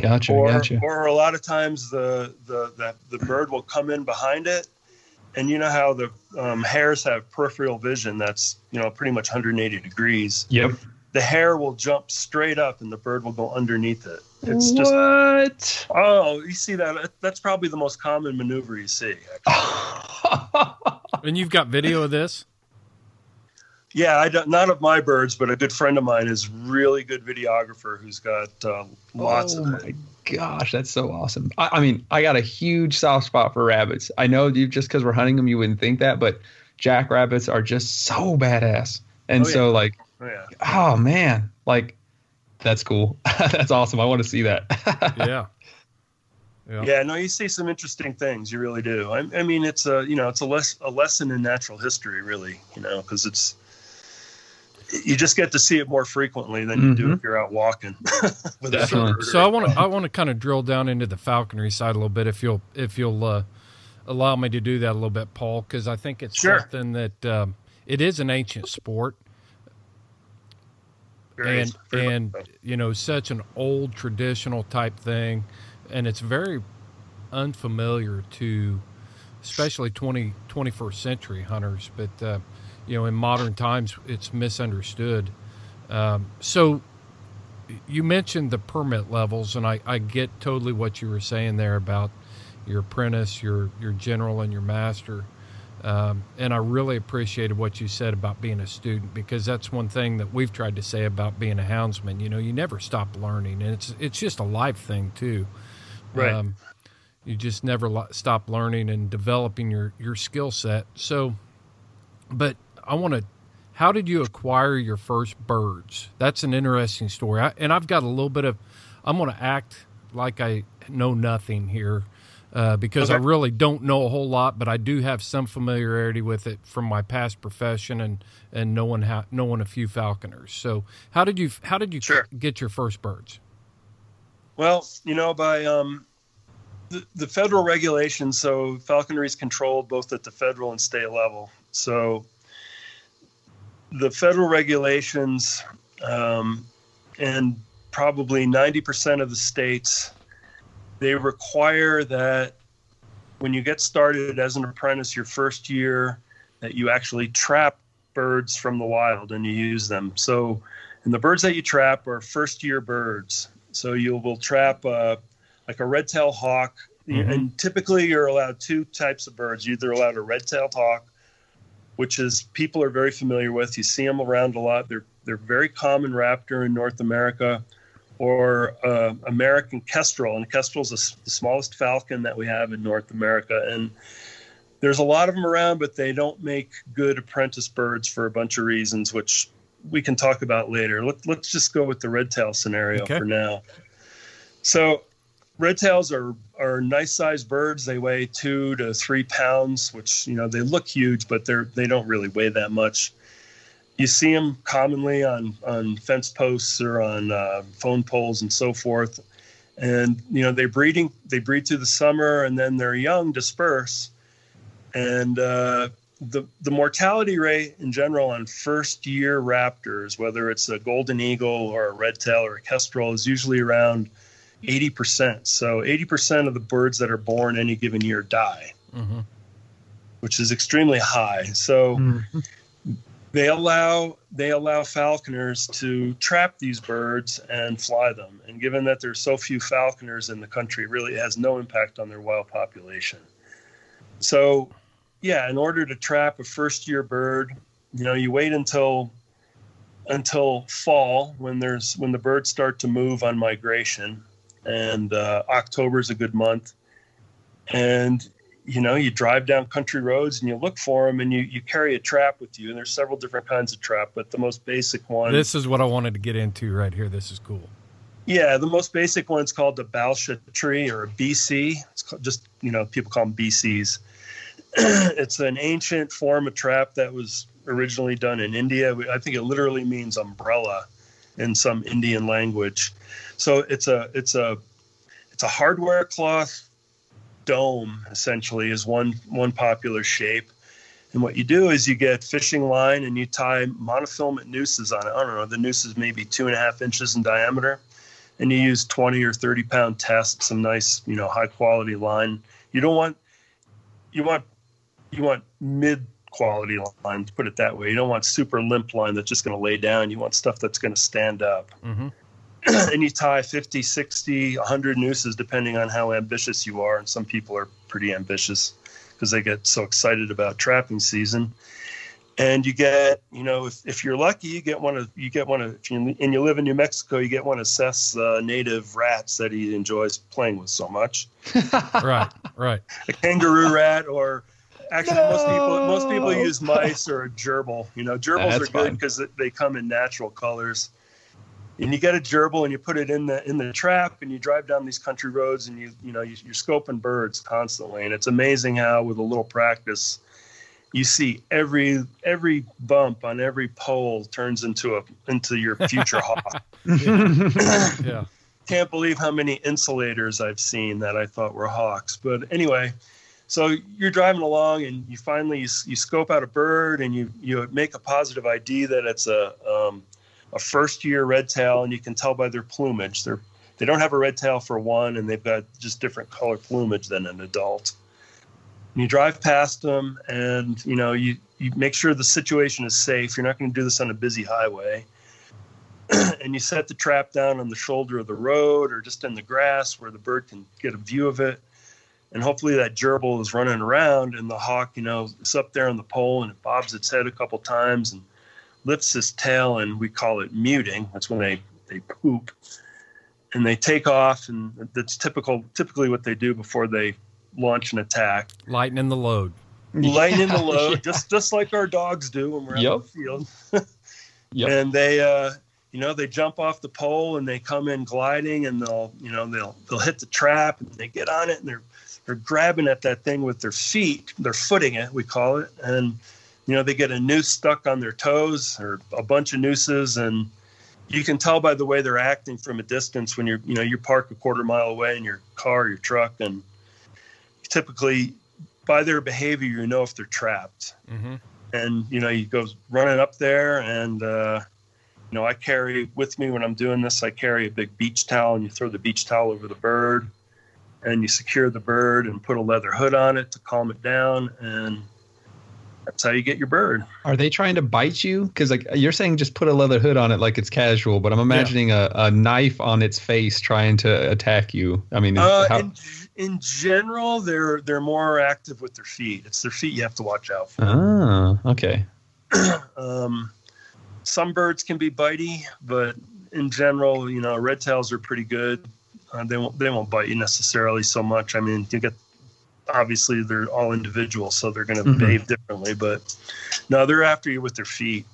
Gotcha. Or, gotcha. or a lot of times the, the, the, the bird will come in behind it. And you know how the um, hares have peripheral vision. That's, you know, pretty much one hundred eighty degrees. Yep. The hare will jump straight up and the bird will go underneath it. It's just, what? Oh, you see that? That's probably the most common maneuver you see. And you've got video of this? Yeah, I don't, not of my birds, but a good friend of mine is really good videographer who's got uh, lots oh of my it. Gosh, that's so awesome. I, I mean, I got a huge soft spot for rabbits. I know you just because we're hunting them, you wouldn't think that, but jackrabbits are just so badass. And oh, yeah. so like, oh, yeah. oh man, like that's cool. That's awesome. I want to see that. yeah. yeah. Yeah. No, you see some interesting things. You really do. I, I mean, it's a, you know, it's a less a lesson in natural history really, you know, cause it's, you just get to see it more frequently than you mm-hmm. do if you're out walking. Definitely. So I want to I want to kind of drill down into the falconry side a little bit, if you'll if you'll uh, allow me to do that a little bit, Paul, because I think it's sure. something that um, it is an ancient sport, very and very and fun. you know, such an old traditional type thing, and it's very unfamiliar to, especially twenty, twenty-first century hunters, but. Uh, You know, in modern times, it's misunderstood. Um, so you mentioned the permit levels, and I, I get totally what you were saying there about your apprentice, your, your general, and your master. Um, and I really appreciated what you said about being a student, because that's one thing that we've tried to say about being a houndsman. You know, you never stop learning, and it's it's just a life thing, too. Right. Um, you just never lo- stop learning and developing your, your skill set. So, but... I want to, how did you acquire your first birds? That's an interesting story. I, and I've got a little bit of, I'm going to act like I know nothing here uh, because okay. I really don't know a whole lot, but I do have some familiarity with it from my past profession and, and knowing how, knowing a few falconers. So how did you, how did you sure. get your first birds? Well, you know, by, um, the, the federal regulations, so falconry is controlled both at the federal and state level. So, the federal regulations um, and probably ninety percent of the states, they require that when you get started as an apprentice, your first year, that you actually trap birds from the wild and you use them. So, and the birds that you trap are first year birds. So you will trap uh, like a red-tailed hawk. Mm-hmm. And typically you're allowed two types of birds. You're either allowed a red-tailed hawk, which is people are very familiar with. You see them around a lot. They're they're very common raptor in North America, or uh, American kestrel. And kestrel's a, the smallest falcon that we have in North America. And there's a lot of them around, but they don't make good apprentice birds for a bunch of reasons, which we can talk about later. Let, let's just go with the redtail scenario okay. for now. So redtails are are nice-sized birds. They weigh two to three pounds, which, you know, they look huge, but they're they don't really weigh that much. You see them commonly on, on fence posts or on uh, phone poles and so forth. And, you know, they breeding they breed through the summer, and then their young disperse. And uh, the the mortality rate in general on first-year raptors, whether it's a golden eagle or a redtail or a kestrel, is usually around eighty percent. So eighty percent of the birds that are born any given year die, mm-hmm. which is extremely high. So mm-hmm. they allow they allow falconers to trap these birds and fly them. And given that there's so few falconers in the country, it really has no impact on their wild population. So, yeah, in order to trap a first-year bird, you know, you wait until until fall when there's when the birds start to move on migration. And uh, October is a good month. And, you know, you drive down country roads and you look for them, and you, you carry a trap with you. And there's several different kinds of trap, but the most basic one. This is what I wanted to get into right here. This is cool. Yeah, the most basic one's called the balsha tree, or a B C. It's called, just, you know, people call them B Cs. It's an ancient form of trap that was originally done in India. I think it literally means umbrella in some Indian language. So it's a it's a it's a hardware cloth dome, essentially, is one one popular shape. And what you do is you get fishing line and you tie monofilament nooses on it. I don't know, the nooses maybe two and a half inches in diameter, and you use twenty or thirty pound test, some nice, you know, high quality line. You don't want you want you want mid quality line, to put it that way. You don't want super limp line that's just going to lay down. You want stuff that's going to stand up. Mm-hmm. And you tie fifty, sixty, one hundred nooses, depending on how ambitious you are. And some people are pretty ambitious because they get so excited about trapping season. And you get, you know, if, if you're lucky, you get one of, you get one of, if you, and you live in New Mexico, you get one of Seth's uh, native rats that he enjoys playing with so much. Right, right. A kangaroo rat, or actually no. most people, most people use mice or a gerbil. You know, gerbils That's are good because they come in natural colors. And you get a gerbil and you put it in the in the trap and you drive down these country roads and you you know you, you're scoping birds constantly, and it's amazing how with a little practice, you see every every bump on every pole turns into a into your future hawk. Yeah. Yeah. Can't believe how many insulators I've seen that I thought were hawks. But anyway, so you're driving along and you finally you, you scope out a bird and you you make a positive I D that it's a um, a first year red tail, and you can tell by their plumage. They're they don't have a red tail for one, and they've got just different color plumage than an adult. And you drive past them, and you know you, you make sure the situation is safe. You're not going to do this on a busy highway. And you set the trap down on the shoulder of the road or just in the grass where the bird can get a view of it. And hopefully that gerbil is running around, and the hawk, you know, is up there on the pole, and it bobs its head a couple times and lifts his tail, and we call it muting. That's when they, they poop. And they take off, and that's typical typically what they do before they launch an attack. Lightening the load. Lightening yeah. the load, just just like our dogs do when we're yep. out in the field. Yep. And they uh, you know, they jump off the pole and they come in gliding, and they'll, you know, they'll they'll hit the trap and they get on it, and they're they're grabbing at that thing with their feet, they're footing it, we call it. And you know, they get a noose stuck on their toes, or a bunch of nooses, and you can tell by the way they're acting from a distance when you're, you know, you park a quarter mile away in your car or your truck, and typically by their behavior, you know if they're trapped. Mm-hmm. And, you know, you go running up there, and, uh, you know, I carry with me when I'm doing this, I carry a big beach towel, and you throw the beach towel over the bird, and you secure the bird and put a leather hood on it to calm it down. And that's how you get your bird. Are they trying to bite you? Because like you're saying, just put a leather hood on it like it's casual, but I'm imagining yeah. a, a knife on its face trying to attack you. I mean, uh, how- in, in general, they're they're more active with their feet. It's their feet you have to watch out for. Oh, okay. um, some birds can be bitey, but in general, you know, red tails are pretty good. Uh, they won't they won't bite you necessarily so much. I mean, you get. Obviously, they're all individuals, so they're going to mm-hmm. behave differently. But no, they're after you with their feet.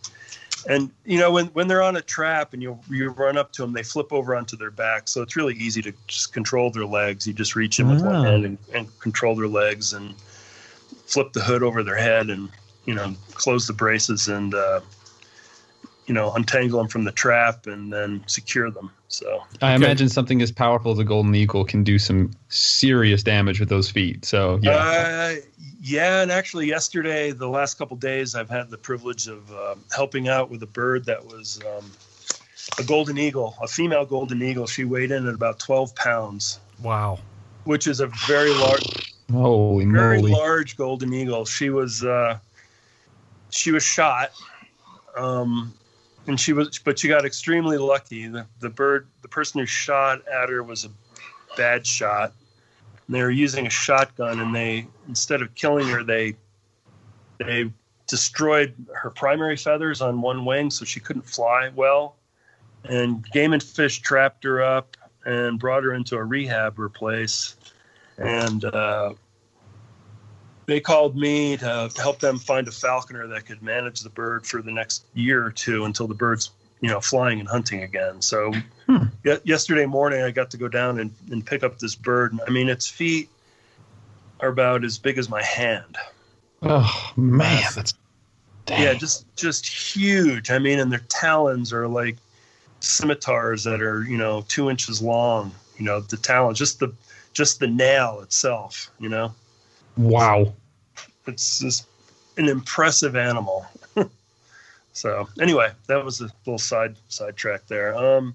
And, you know, when, when they're on a trap and you you run up to them, they flip over onto their back. So it's really easy to just control their legs. You just reach in oh. with one hand and, and control their legs and flip the hood over their head and, you know, close the braces and, uh, you know, untangle them from the trap and then secure them. So I okay. imagine something as powerful as a golden eagle can do some serious damage with those feet. So yeah, uh, yeah, and actually yesterday, the last couple of days, I've had the privilege of um, helping out with a bird that was um, a golden eagle, a female golden eagle. She weighed in at about twelve pounds. Wow, which is a very large, holy very moly. large golden eagle. She was uh, she was shot. Um, And she was, but she got extremely lucky. The, the bird, the person who shot at her was a bad shot. And they were using a shotgun, and they, instead of killing her, they, they destroyed her primary feathers on one wing, so she couldn't fly well. And Game and Fish trapped her up and brought her into a rehabber place. And uh, they called me to help them find a falconer that could manage the bird for the next year or two until the bird's, you know, flying and hunting again. So hmm. y- yesterday morning I got to go down and, and pick up this bird. I mean, its feet are about as big as my hand. Oh man, that's dang. yeah, just just huge. I mean, and their talons are like scimitars that are, you know, two inches long. You know, the talons, just the just the nail itself. You know. Wow. It's just an impressive animal. So anyway, that was a little side sidetrack there. Um,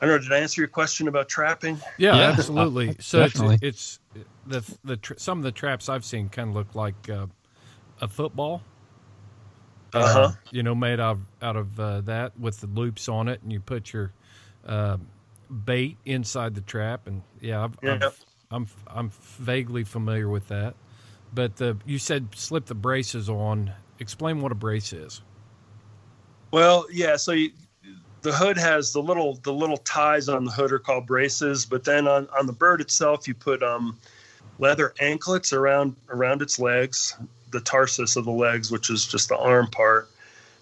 I don't know. Did I answer your question about trapping? Yeah, yeah. absolutely. So it's, it's the, the, tra- some of the traps I've seen kind of look like uh, a football, uh-huh. uh, you know, made out of, out of uh, that with the loops on it, and you put your uh, bait inside the trap. And yeah, I've, yeah. I've I'm I'm vaguely familiar with that, but the you said slip the braces on explain what a brace is. Well, yeah, so you, the hood has the little the little ties on the hood are called braces, but then on, on the bird itself, you put um, leather anklets around around its legs, the tarsus of the legs, which is just the arm part,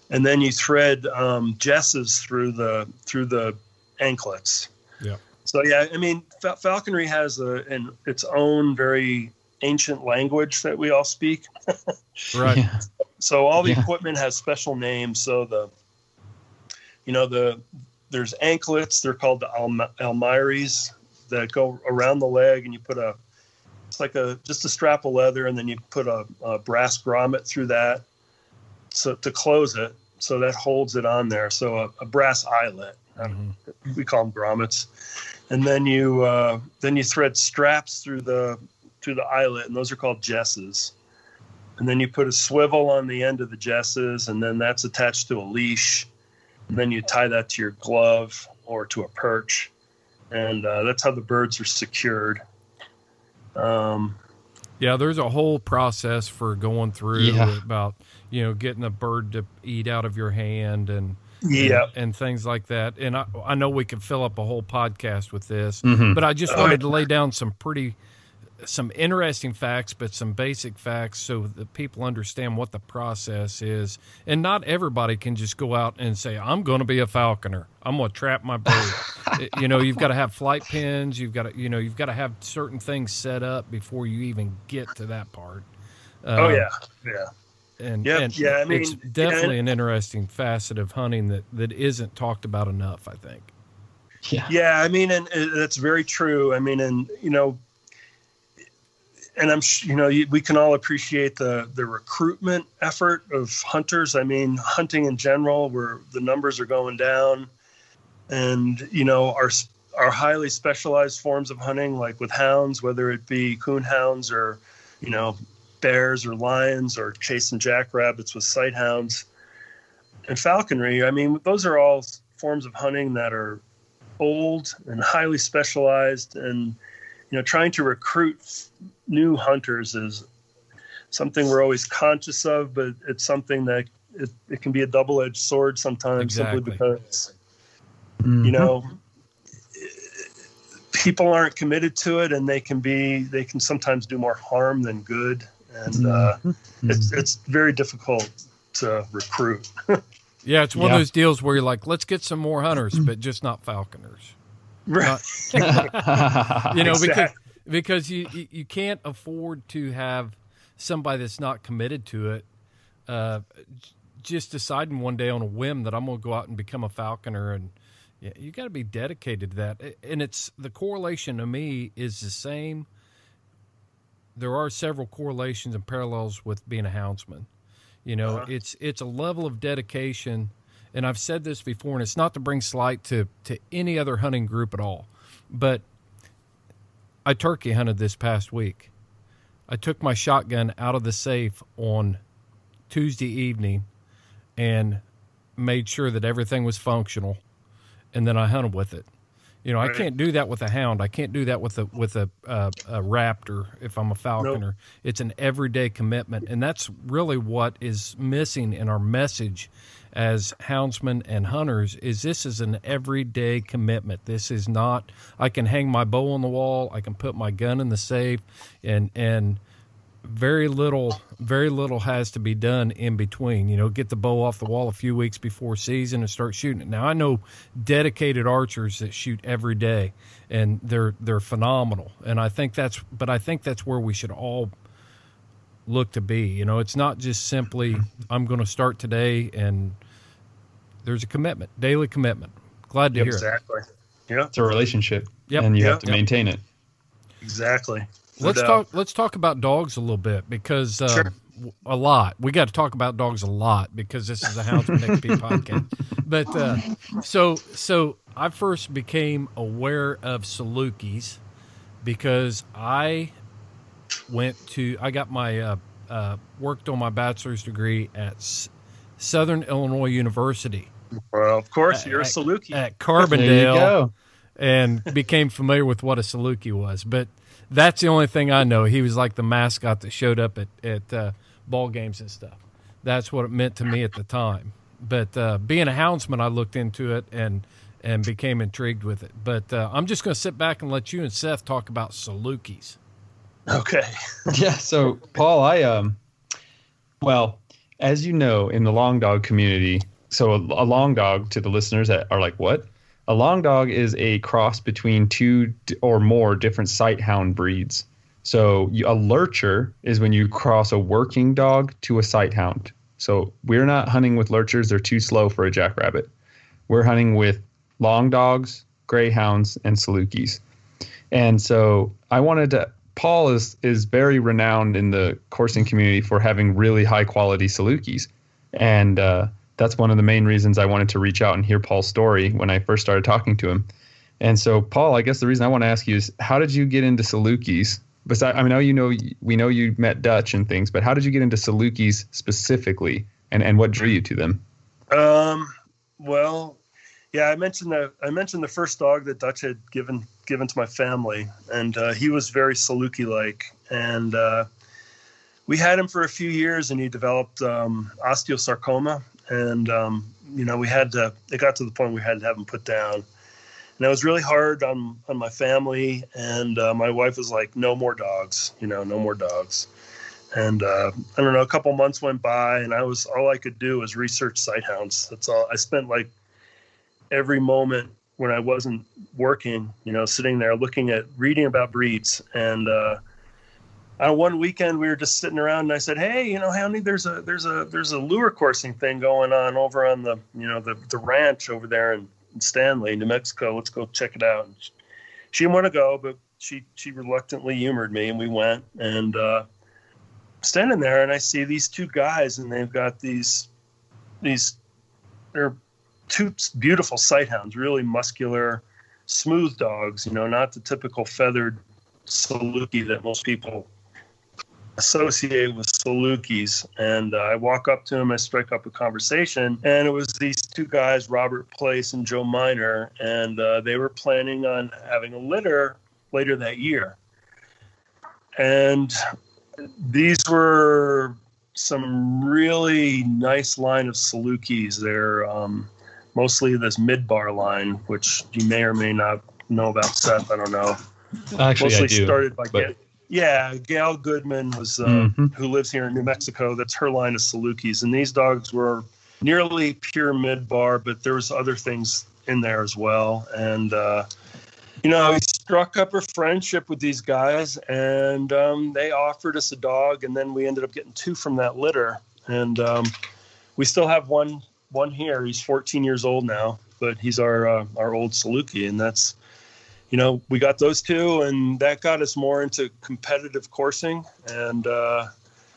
and then you thread um, jesses through the through the anklets. Yeah. So yeah, I mean, fal- falconry has a, an its own very ancient language that we all speak. Right. Yeah. So all the yeah. equipment has special names. So the, you know, the there's anklets. They're called the alm- almiries that go around the leg, and you put a, it's like a just a strap of leather, and then you put a, a brass grommet through that, so to close it, so that holds it on there. So a, a brass eyelet. Mm-hmm. We call them grommets, and then you uh, then you thread straps through the through the eyelet, and those are called jesses. And then you put a swivel on the end of the jesses, and then that's attached to a leash. And then you tie that to your glove or to a perch, and uh, that's how the birds are secured. Um, yeah, there's a whole process for going through yeah. about you know getting a bird to eat out of your hand and. Yeah, and, and things like that. And I, I know we could fill up a whole podcast with this, mm-hmm. but I just wanted to lay down some pretty, some interesting facts, but some basic facts so that people understand what the process is. And not everybody can just go out and say, I'm going to be a falconer. I'm going to trap my bird. You know, you've got to have flight pins. You've got to, you know, you've got to have certain things set up before you even get to that part. Um, oh yeah. Yeah. And, yep. and yeah, I mean, it's definitely yeah, an interesting facet of hunting that, that isn't talked about enough, I think. Yeah, yeah, I mean, and that's very true. I mean, and, you know, and I'm, you know, we can all appreciate the, the recruitment effort of hunters. I mean, hunting in general, where the numbers are going down and, you know, our, our highly specialized forms of hunting, like with hounds, whether it be coon hounds or, you know, bears or lions or chasing jackrabbits with sight hounds and falconry. I mean, those are all forms of hunting that are old and highly specialized, and, you know, trying to recruit new hunters is something we're always conscious of, but it's something that it, it can be a double-edged sword sometimes. Exactly. Simply because, mm-hmm. you know, people aren't committed to it, and they can be, they can sometimes do more harm than good. And uh, it's it's very difficult to recruit. Yeah, it's one yeah. of those deals where you're like, let's get some more hunters, but just not falconers. Right. Not, you know, exactly. because because you you can't afford to have somebody that's not committed to it uh, just deciding one day on a whim that I'm going to go out and become a falconer. And yeah, you got to be dedicated to that. And it's the correlation to me is the same. There are several correlations and parallels with being a houndsman. You know, uh-huh. it's it's a level of dedication, and I've said this before, and it's not to bring slight to, to any other hunting group at all, but I turkey hunted this past week. I took my shotgun out of the safe on Tuesday evening and made sure that everything was functional, and then I hunted with it. You know, I can't do that with a hound. I can't do that with a with a, uh, a raptor if I'm a falconer. Nope. It's an everyday commitment, and that's really what is missing in our message as houndsmen and hunters is this is an everyday commitment. This is not, I can hang my bow on the wall, I can put my gun in the safe, and and very little very little has to be done in between. You know, get the bow off the wall a few weeks before season and start shooting it. Now I know dedicated archers that shoot every day, and they're they're phenomenal, and I think that's but I think that's where we should all look to be. You know, it's not just simply I'm going to start today, and there's a commitment, daily commitment. Glad to yep, hear exactly. it. Exactly. Yeah. It's a relationship. Yep. And you yep. have to yep. maintain it. Exactly. Let's talk. Let's talk about dogs a little bit because uh, sure. a lot. We got to talk about dogs a lot because this is a Houndsman X P podcast. But uh, so so I first became aware of Salukis because I went to I got my uh, uh, worked on my bachelor's degree at S- Southern Illinois University. Well, of course, at, you're a Saluki at, at Carbondale, there you go. And became familiar with what a Saluki was, but. That's the only thing I know. He was like the mascot that showed up at, at uh, ball games and stuff. that's what it meant to me at the time. But uh, being a houndsman, I looked into it and and became intrigued with it. But uh, I'm just going to sit back and let you and Seth talk about Salukis. Okay. Yeah. So, Paul, I um, well, as you know, in the long dog community, so a, a long dog, to the listeners that are like, what? A long dog is a cross between two or more different sighthound breeds. So you, a lurcher is when you cross a working dog to a sighthound. So we're not hunting with lurchers. They're too slow for a jackrabbit. We're hunting with long dogs, greyhounds, and Salukis. And so I wanted to – Paul is is very renowned in the coursing community for having really high-quality Salukis. And uh, that's one of the main reasons I wanted to reach out and hear Paul's story when I first started talking to him. And so, Paul, I guess the reason I want to ask you is, how did you get into Salukis? Besides, I know you know we know you met Dutch and things, but how did you get into Salukis specifically, and, and what drew you to them? Um, well, yeah, I mentioned the I mentioned the first dog that Dutch had given given to my family, and uh, he was very Saluki-like, and uh, we had him for a few years, and he developed um, osteosarcoma, and um, you know we had to. It got to the point we had to have him put down. And it was really hard on, on my family, and uh, my wife was like, no more dogs, you know, no more dogs. And uh, I don't know, a couple months went by, and I was all I could do was research sighthounds. That's all. I spent like every moment when I wasn't working, you know, sitting there looking at, reading about breeds. And uh, on one weekend, we were just sitting around, and I said, hey, you know, Houndy, there's a there's a there's a lure coursing thing going on over on the you know the the ranch over there, and Stanley, New Mexico. Let's go check it out. And she, she didn't want to go, but she she reluctantly humored me, and we went. And uh, standing there, and I see these two guys, and they've got these these they're two beautiful sighthounds, really muscular, smooth dogs. You know, not the typical feathered Saluki that most people associate with Salukis. And uh, I walk up to him, I strike up a conversation, and it was these two guys, Robert Place and Joe Miner, and uh, they were planning on having a litter later that year. And these were some really nice line of Salukis. They're um, mostly this Midbar line, which you may or may not know about, Seth. I don't know. Actually, mostly I do, started by but- getting... Yeah, Gail Goodman was uh, mm-hmm. who lives here in New Mexico. That's her line of Salukis, and these dogs were nearly pure Midbar, but there was other things in there as well. And uh, you know, we struck up a friendship with these guys, and um, they offered us a dog, and then we ended up getting two from that litter. And um, we still have one one here. He's fourteen years old now, but he's our uh, our old Saluki, and that's. You know, we got those two, and that got us more into competitive coursing. And uh,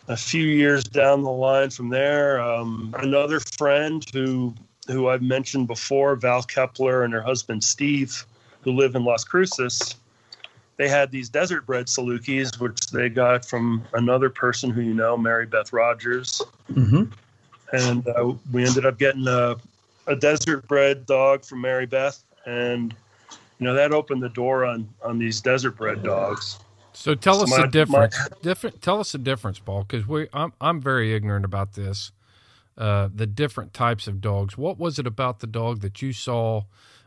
a few years down the line from there, um, another friend who who I've mentioned before, Val Kepler, and her husband Steve, who live in Las Cruces, they had these desert bred Salukis, which they got from another person who you know, Mary Beth Rogers. Mm-hmm. And uh, we ended up getting a, a desert bred dog from Mary Beth, and you know, that opened the door on, on these desert bred dogs. So tell us so my, the difference. My... Different. Tell us the difference, Paul, because we I'm I'm very ignorant about this. Uh, the different types of dogs. What was it about the dog that you saw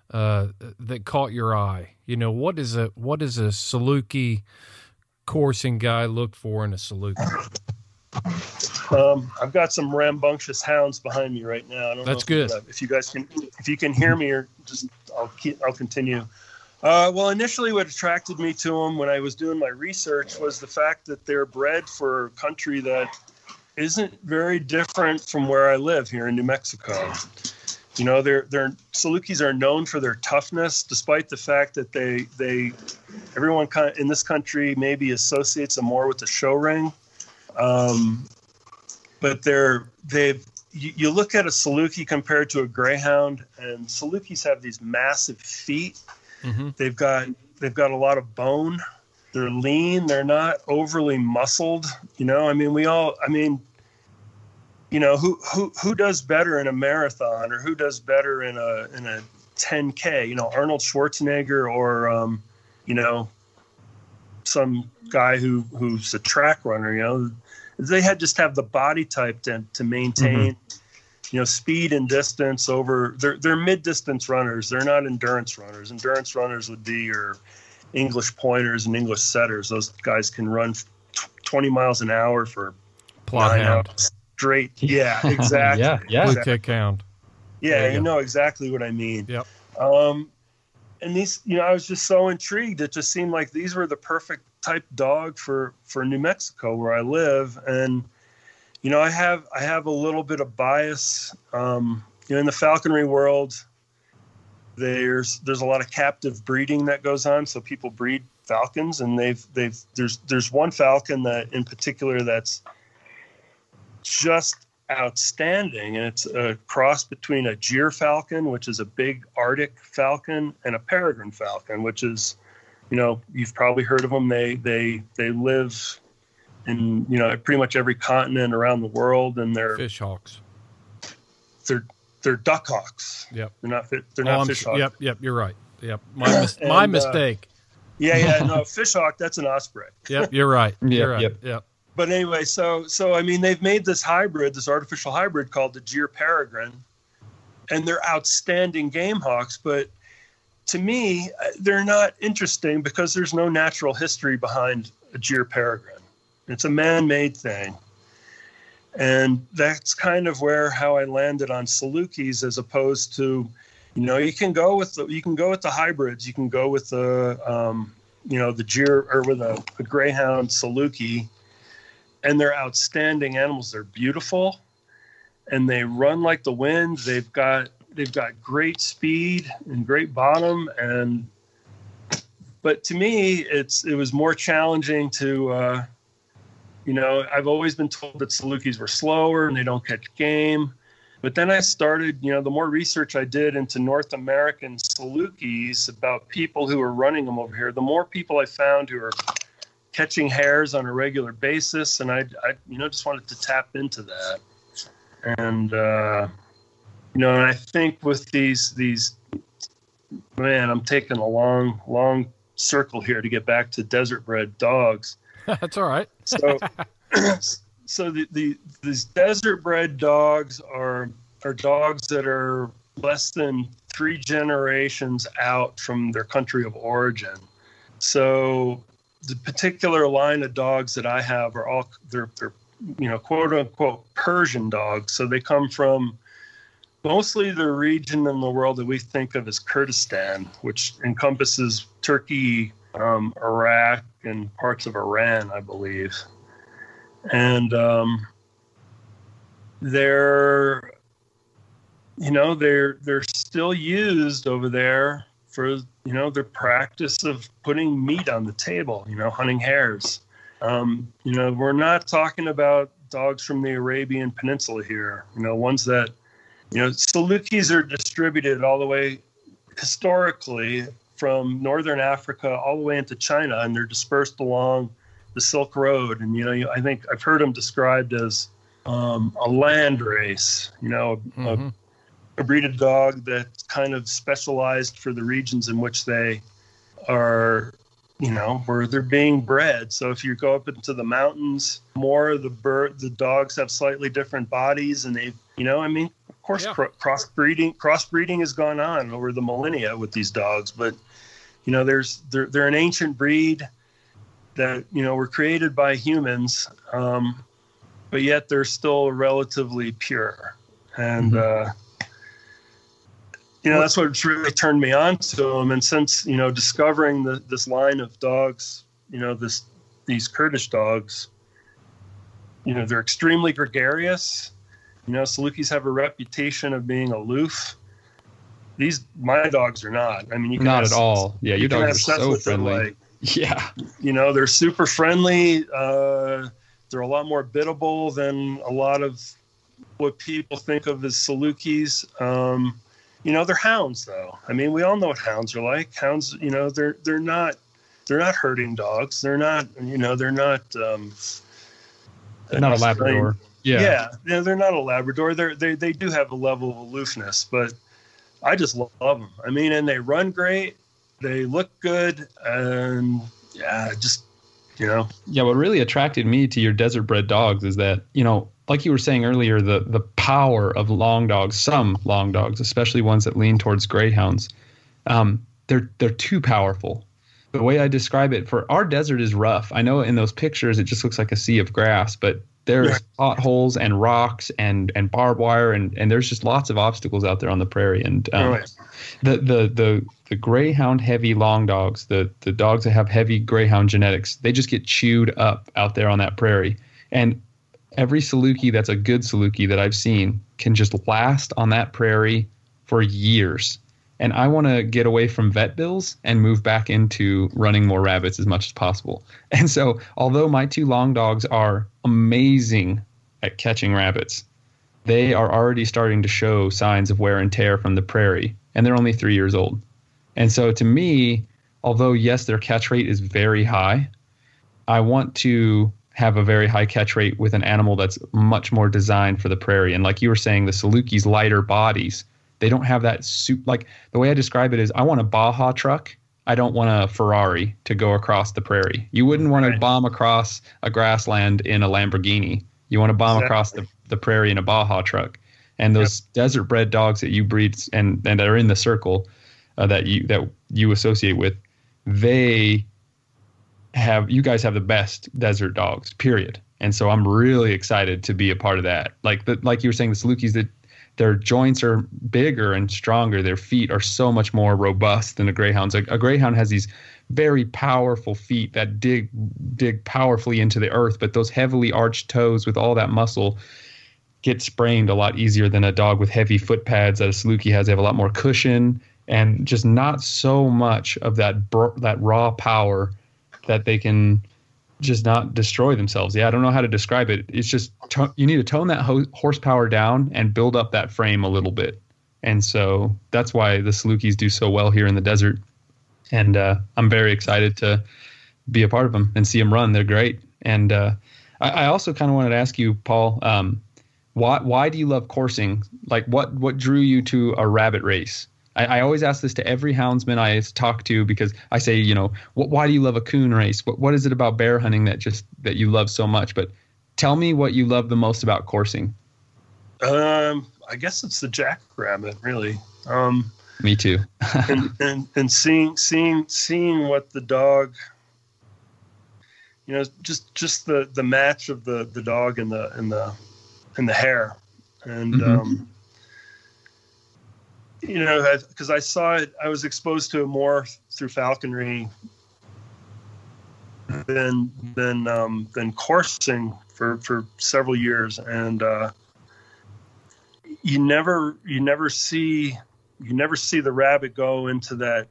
uh, that caught your eye? You know, what is a what is a Saluki coursing guy look for in a Saluki? Um, I've got some rambunctious hounds behind me right now. I don't That's know if, good. Uh, if you guys can, if you can hear me, or just I'll keep, I'll continue. Uh, well, initially, what attracted me to them when I was doing my research was the fact that they're bred for a country that isn't very different from where I live here in New Mexico. You know, they're they're Salukis are known for their toughness, despite the fact that they they everyone in this country maybe associates them more with the show ring. Um, but they're, they've, you, you look at a Saluki compared to a greyhound, and Salukis have these massive feet. Mm-hmm. They've got, they've got a lot of bone. They're lean. They're not overly muscled. You know, I mean, we all, I mean, you know, who, who, who does better in a marathon, or who does better in a, in a ten K, you know, Arnold Schwarzenegger, or, um, you know, some guy who, who's a track runner, you know, they had just have the body type to, to maintain, mm-hmm. you know, speed and distance over. They're, they're mid-distance runners. They're not endurance runners. Endurance runners would be your English pointers and English setters. Those guys can run twenty miles an hour for Plot nine hound. Hours straight. Yeah, exactly. yeah, yeah. Blue exactly. kick hound. Yeah, you, you know exactly what I mean. Yep. Um, and these, you know, I was just so intrigued. It just seemed like these were the perfect type dog for, for New Mexico where I live. And, you know, I have, I have a little bit of bias, um, you know, in the falconry world, there's, there's a lot of captive breeding that goes on. So people breed falcons, and they've, they've, there's, there's one falcon that in particular, that's just outstanding, and it's a cross between a Gyr falcon, which is a big Arctic falcon, and a peregrine falcon, which is, you know, you've probably heard of them. They they they live in, you know, pretty much every continent around the world, and they're fish hawks. They're they're duck hawks. Yep. They're not they're oh, not I'm, fish hawks. Yep. Yep. You're right. Yep. My mis- and, my uh, mistake. Yeah. Yeah. No, fish hawk. That's an osprey. Yep. You're right. Yep, you're right. Yep. Yep. But anyway, so, so I mean, they've made this hybrid, this artificial hybrid called the Gyr Peregrine, and they're outstanding game hawks. But to me, they're not interesting because there's no natural history behind a Gyr Peregrine. It's a man-made thing. And that's kind of where, how I landed on Salukis, as opposed to, you know, you can go with the, you can go with the hybrids. You can go with the, um, you know, the Gyr, or with a, a Greyhound Saluki. And they're outstanding animals. They're beautiful, and they run like the wind. They've got they've got great speed and great bottom. And but to me, it's it was more challenging to, uh, you know, I've always been told that Salukis were slower and they don't catch game. But then I started, you know, the more research I did into North American Salukis about people who were running them over here, the more people I found who are catching hares on a regular basis, and I, I, you know, just wanted to tap into that. And uh, you know, and I think with these, these, man, I'm taking a long, long circle here to get back to desert-bred dogs. That's all right. So, so the, the these desert-bred dogs are are dogs that are less than three generations out from their country of origin. So the particular line of dogs that I have are all, they're, they're, you know, quote unquote Persian dogs. So they come from mostly the region in the world that we think of as Kurdistan, which encompasses Turkey, um, Iraq, and parts of Iran, I believe. And um, they're, you know, they're, they're still used over there for, you know, their practice of putting meat on the table, you know, hunting hares. Um, you know, we're not talking about dogs from the Arabian Peninsula here. You know, ones that, you know, Salukis are distributed all the way historically from northern Africa all the way into China, and they're dispersed along the Silk Road. And, you know, I think I've heard them described as um, a land race, you know, mm-hmm. a, a breed of dog that's kind of specialized for the regions in which they are, you know, where they're being bred. So if you go up into the mountains more, the bird, the dogs have slightly different bodies, and they, you know, I mean, of course, yeah. cro- crossbreeding, crossbreeding has gone on over the millennia with these dogs, but you know, there's, they're, they're an ancient breed that, you know, were created by humans. Um, but yet they're still relatively pure. And, mm-hmm. uh, you know, that's what's really turned me on to them. And since, you know, discovering the, this line of dogs, you know, this these Kurdish dogs, you know, they're extremely gregarious. You know, Salukis have a reputation of being aloof. These, my dogs are not. I mean, you can not have, at all. Yeah, your dogs are so friendly. Them, like, yeah. You know, they're super friendly. Uh, they're a lot more biddable than a lot of what people think of as Salukis. Um You know, they're hounds, though. I mean, we all know what hounds are like. Hounds, you know, they're they're not they're not herding dogs. They're not, you know, they're not. Um, they're not a Labrador. Yeah, yeah, you know, they're not a Labrador. They're, they they do have a level of aloofness, but I just love them. I mean, and they run great. They look good, and yeah, just you know? Yeah, what really attracted me to your desert bred dogs is that, you know, like you were saying earlier, the the power of long dogs, some long dogs, especially ones that lean towards greyhounds, um, they're they're too powerful. The way I describe it for our desert is rough. I know in those pictures it just looks like a sea of grass, but there's yeah. potholes and rocks and, and barbed wire and, and there's just lots of obstacles out there on the prairie. And um, right. the, the the the greyhound heavy long dogs, the the dogs that have heavy greyhound genetics, they just get chewed up out there on that prairie. And every Saluki that's a good Saluki that I've seen can just last on that prairie for years. And I want to get away from vet bills and move back into running more rabbits as much as possible. And so although my two long dogs are amazing at catching rabbits, they are already starting to show signs of wear and tear from the prairie. And they're only three years old. And so to me, although, yes, their catch rate is very high, I want to have a very high catch rate with an animal that's much more designed for the prairie. And like you were saying, the Saluki's lighter bodies, they don't have that soup. Like the way I describe it is I want a Baja truck. I don't want a Ferrari to go across the prairie. You wouldn't want right. to bomb across a grassland in a Lamborghini. You want to bomb exactly. across the, the prairie in a Baja truck. And those yep. desert bred dogs that you breed and, and that are in the circle uh, that you, that you associate with, they have, you guys have the best desert dogs, period. And so I'm really excited to be a part of that. Like the, like you were saying, the Salukis, that their joints are bigger and stronger. Their feet are so much more robust than a greyhound's. Like a greyhound has these very powerful feet that dig dig powerfully into the earth, but those heavily arched toes with all that muscle get sprained a lot easier than a dog with heavy foot pads that a Saluki has. They have a lot more cushion and just not so much of that bur- that raw power that they can just not destroy themselves. Yeah, I don't know how to describe it. It's just to- you need to tone that ho- horsepower down and build up that frame a little bit. And so that's why the Salukis do so well here in the desert. And uh, I'm very excited to be a part of them and see them run. They're great. And uh, I-, I also kind of wanted to ask you, Paul, um, why why do you love coursing? Like what what drew you to a rabbit race? I always ask this to every houndsman I talk to because I say, you know, what, why do you love a coon race? What, what is it about bear hunting that just that you love so much? But tell me what you love the most about coursing. Um, I guess it's the jackrabbit, really. Um, me too. and, and and seeing seeing seeing what the dog, you know, just just the, the match of the, the dog and the and the and the hare, and. Mm-hmm. Um, You know, because I saw it, I was exposed to it more through falconry than than um, than coursing for, for several years, and uh, you never you never see you never see the rabbit go into that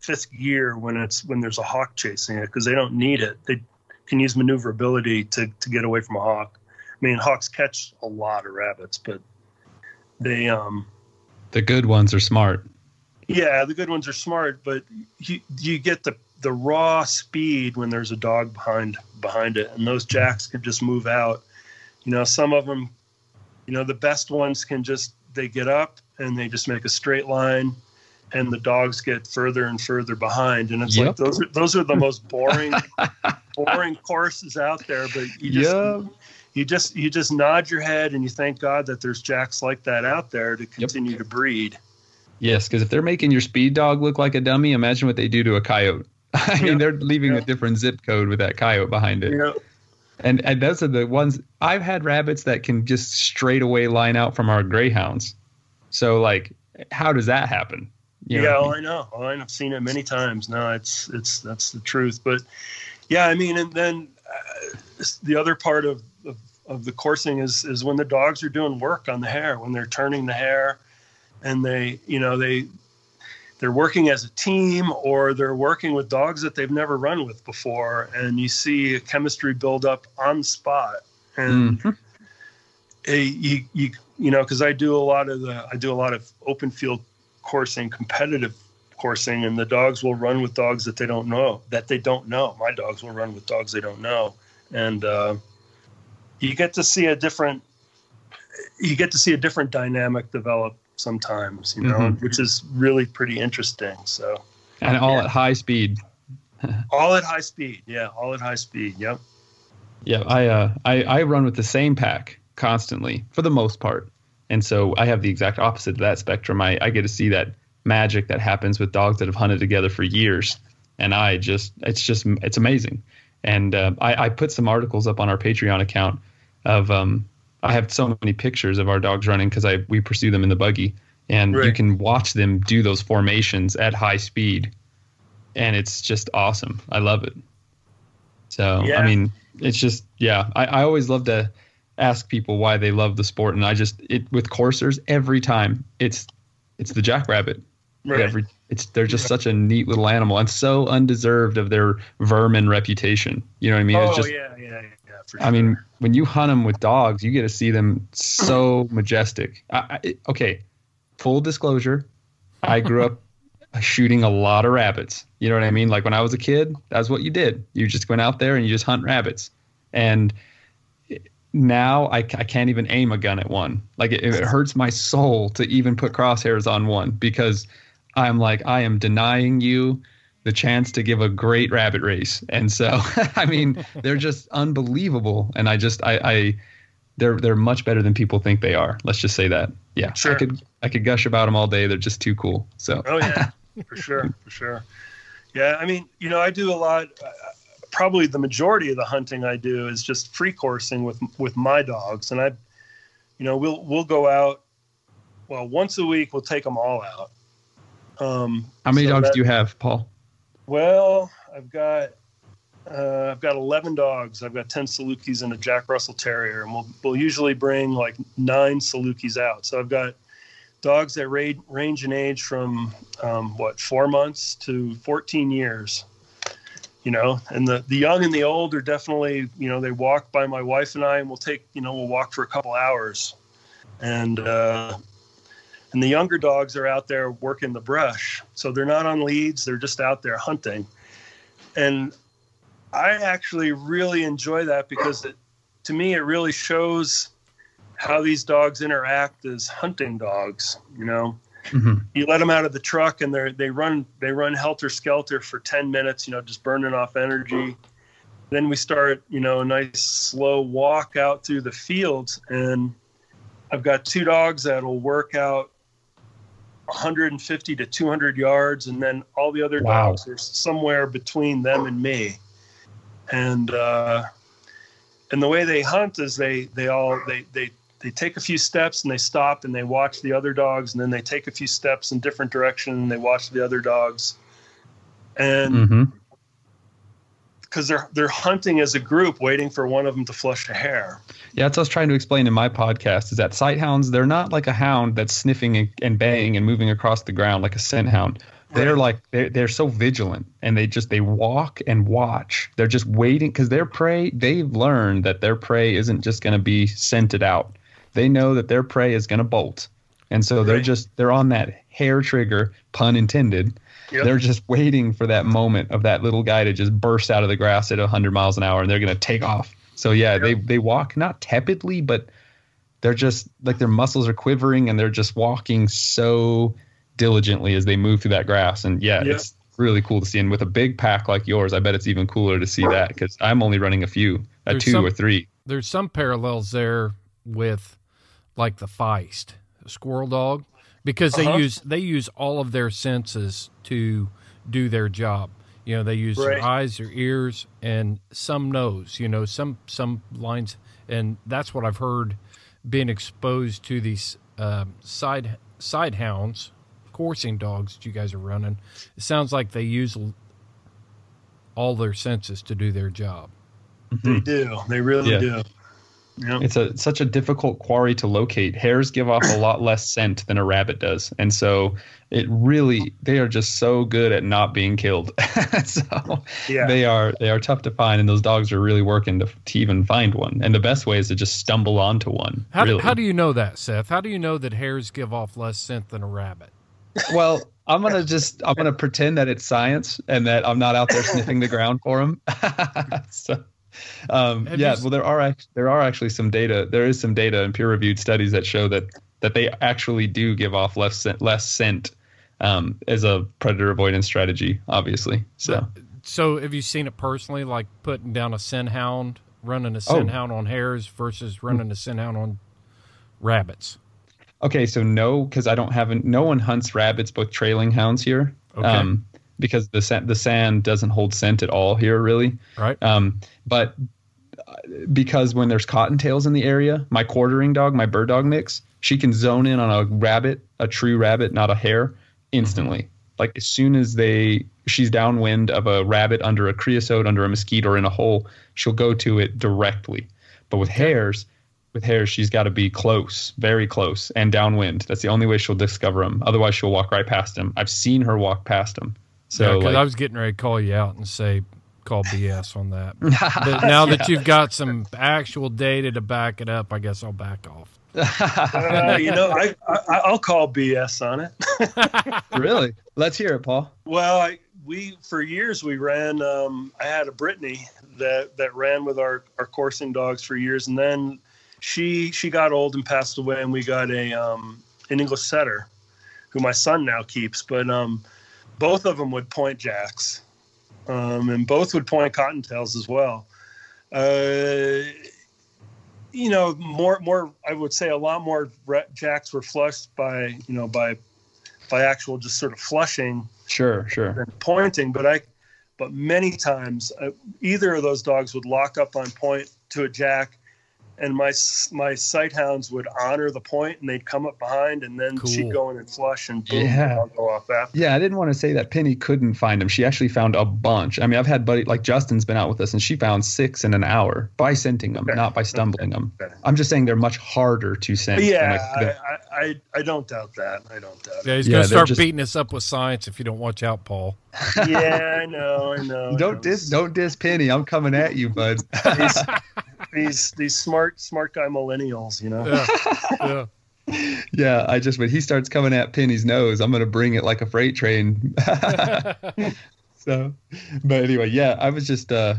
fifth gear when it's when there's a hawk chasing it, because they don't need it. They can use maneuverability to, to get away from a hawk. I mean, hawks catch a lot of rabbits, but they um. The good ones are smart. Yeah, the good ones are smart, but you you get the, the raw speed when there's a dog behind behind it, and those jacks can just move out. You know, some of them, you know, the best ones can just, they get up and they just make a straight line, and the dogs get further and further behind. And it's yep. like those are, those are the most boring boring courses out there, but you just... Yep. You just you just nod your head and you thank God that there's jacks like that out there to continue yep. to breed. Yes, because if they're making your speed dog look like a dummy, imagine what they do to a coyote. I yep. mean, they're leaving yep. a different zip code with that coyote behind it. Yep. And and those are the ones I've had rabbits that can just straight away line out from our greyhounds. So, like, how does that happen? You yeah, all I, mean? I know. All I know. I've seen it many times. No, it's it's that's the truth. But yeah, I mean, and then uh, the other part of Of, of the coursing is is when the dogs are doing work on the hare, when they're turning the hare, and they you know they they're working as a team, or they're working with dogs that they've never run with before, and you see a chemistry build up on the spot. And mm-hmm. a, you you you know because I do a lot of the I do a lot of open field coursing, competitive coursing, and the dogs will run with dogs that they don't know that they don't know. My dogs will run with dogs they don't know, and. uh You get to see a different, you get to see a different dynamic develop sometimes, you know, mm-hmm. which is really pretty interesting. So, and all yeah. at high speed. All at high speed. Yeah, all at high speed. Yep. Yeah, I uh, I, I run with the same pack constantly for the most part. And so I have the exact opposite of that spectrum. I, I get to see that magic that happens with dogs that have hunted together for years. And I just, it's just, it's amazing. And uh, I, I put some articles up on our Patreon account of, um, I have so many pictures of our dogs running because I we pursue them in the buggy. And right. You can watch them do those formations at high speed. And it's just awesome. I love it. So, yeah. I mean, it's just, yeah, I, I always love to ask people why they love the sport. And I just, it with coursers every time it's, it's the jackrabbit. Right. Every, it's, they're just such a neat little animal and so undeserved of their vermin reputation. You know what I mean? Oh, it's just, yeah, yeah, yeah. For sure. I mean, when you hunt them with dogs, you get to see them so majestic. I, I, okay. Full disclosure. I grew up shooting a lot of rabbits. You know what I mean? Like when I was a kid, that's what you did. You just went out there and you just hunt rabbits. And now I, I can't even aim a gun at one. Like it, it hurts my soul to even put crosshairs on one because I'm like, I am denying you the chance to give a great rabbit race. And so, I mean, they're just unbelievable. And I just, I, I, they're, they're much better than people think they are. Let's just say that. Yeah, sure. I could, I could gush about them all day. They're just too cool. So. Oh yeah, for sure. For sure. Yeah. I mean, you know, I do a lot, uh, probably the majority of the hunting I do is just free coursing with, with my dogs. And I, you know, we'll, we'll go out. Well, once a week, we'll take them all out. Um, How many so dogs that, do you have, Paul? Well, I've got, uh, I've got eleven dogs. I've got ten Salukis and a Jack Russell Terrier. And we'll, we'll usually bring like nine Salukis out. So I've got dogs that ra- range in age from, um, what, four months to fourteen years, you know, and the, the young and the old are definitely, you know, they walk by my wife and I, and we'll take, you know, we'll walk for a couple hours and, uh, and the younger dogs are out there working the brush. So they're not on leads. They're just out there hunting. And I actually really enjoy that because it, to me, it really shows how these dogs interact as hunting dogs. You know, mm-hmm. You let them out of the truck and they they run, they run helter skelter for ten minutes, you know, just burning off energy. Then we start, you know, a nice slow walk out through the fields. And I've got two dogs that'll work out one hundred fifty to two hundred yards, and then all the other wow. dogs are somewhere between them and me. And uh, and the way they hunt is they they all they they they take a few steps and they stop and they watch the other dogs, and then they take a few steps in different direction and they watch the other dogs. And mm-hmm. because they're they're hunting as a group, waiting for one of them to flush a hair. Yeah, that's what I was trying to explain in my podcast, is that sight hounds, they're not like a hound that's sniffing and baying and moving across the ground like a scent hound. They're right. like they're, they're so vigilant, and they just they walk and watch. They're just waiting because their prey, they've learned that their prey isn't just going to be scented out. They know that their prey is going to bolt. And so right. they're just they're on that hair trigger, pun intended. Yep. They're just waiting for that moment of that little guy to just burst out of the grass at one hundred miles an hour, and they're going to take off. So, yeah, yep. they, they walk not tepidly, but they're just like their muscles are quivering, and they're just walking so diligently as they move through that grass. And, yeah, yep. it's really cool to see. And with a big pack like yours, I bet it's even cooler to see that, because I'm only running a few, a there's two some, or three. There's some parallels there with like the Feist, the squirrel dog. Because they uh-huh. use they use all of their senses to do their job. You know, they use right. their eyes, their ears, and some nose, you know, some some lines. And that's what I've heard, being exposed to these uh, side side hounds, coursing dogs that you guys are running. It sounds like they use all their senses to do their job. Mm-hmm. They do. They really yeah. do. Yep. It's a it's such a difficult quarry to locate. Hares give off a lot less scent than a rabbit does. And so it really they are just so good at not being killed. so yeah. they are they are tough to find, and those dogs are really working to, to even find one. And the best way is to just stumble onto one. How, really. how do you know that, Seth? How do you know that hares give off less scent than a rabbit? Well, I'm going to just I'm going to pretend that it's science and that I'm not out there sniffing the ground for them. so Um, yeah, well, there are there are actually some data. There is some data in peer-reviewed studies that show that that they actually do give off less scent, less scent um, as a predator avoidance strategy, obviously. So So have you seen it personally, like putting down a scent hound, running a scent oh. hound on hares versus running a scent hound on rabbits? Okay, so no, because I don't have – no one hunts rabbits but trailing hounds here. Okay. Um, because the sand, the sand doesn't hold scent at all here, really. Right. Um, but because when there's cottontails in the area, my quartering dog, my bird dog mix, she can zone in on a rabbit, a true rabbit, not a hare, instantly. Mm-hmm. Like as soon as they – she's downwind of a rabbit under a creosote, under a mesquite, or in a hole, she'll go to it directly. But with hares – With hares, she's got to be close, very close, and downwind. That's the only way she'll discover them. Otherwise, she'll walk right past them. I've seen her walk past them. So, yeah, like, I was getting ready to call you out and say, call B S on that. But now yeah. that you've got some actual data to back it up, I guess I'll back off. uh, you know, I, I, I'll call B S on it. Really? Let's hear it, Paul. Well, I, we for years we ran. Um, I had a Brittany that that ran with our our coursing dogs for years, and then. She she got old and passed away, and we got a um, an English setter, who my son now keeps. But um, both of them would point jacks, um, and both would point cottontails as well. Uh, you know, more more I would say a lot more jacks were flushed by you know by by actual just sort of flushing. Sure, sure. Than pointing, but I but many times I, either of those dogs would lock up on point to a jack. And my my sight hounds would honor the point, and they'd come up behind, and then cool. she'd go in and flush, and boom, yeah. I'll go off after. Yeah, I didn't want to say that Penny couldn't find them. She actually found a bunch. I mean, I've had buddy like Justin's been out with us, and she found six in an hour by scenting them, okay. not by stumbling okay. them. Okay. I'm just saying they're much harder to scent. Yeah, like I, I I don't doubt that. I don't doubt. Yeah, he's it. gonna yeah, start just... beating us up with science if you don't watch out, Paul. yeah, I know, I know. Don't I know. diss, don't diss Penny. I'm coming at you, bud. These these smart smart guy millennials, you know. Yeah, yeah. yeah. I just when he starts coming at Penny's nose, I'm gonna bring it like a freight train. so, but anyway, yeah, I was just, uh,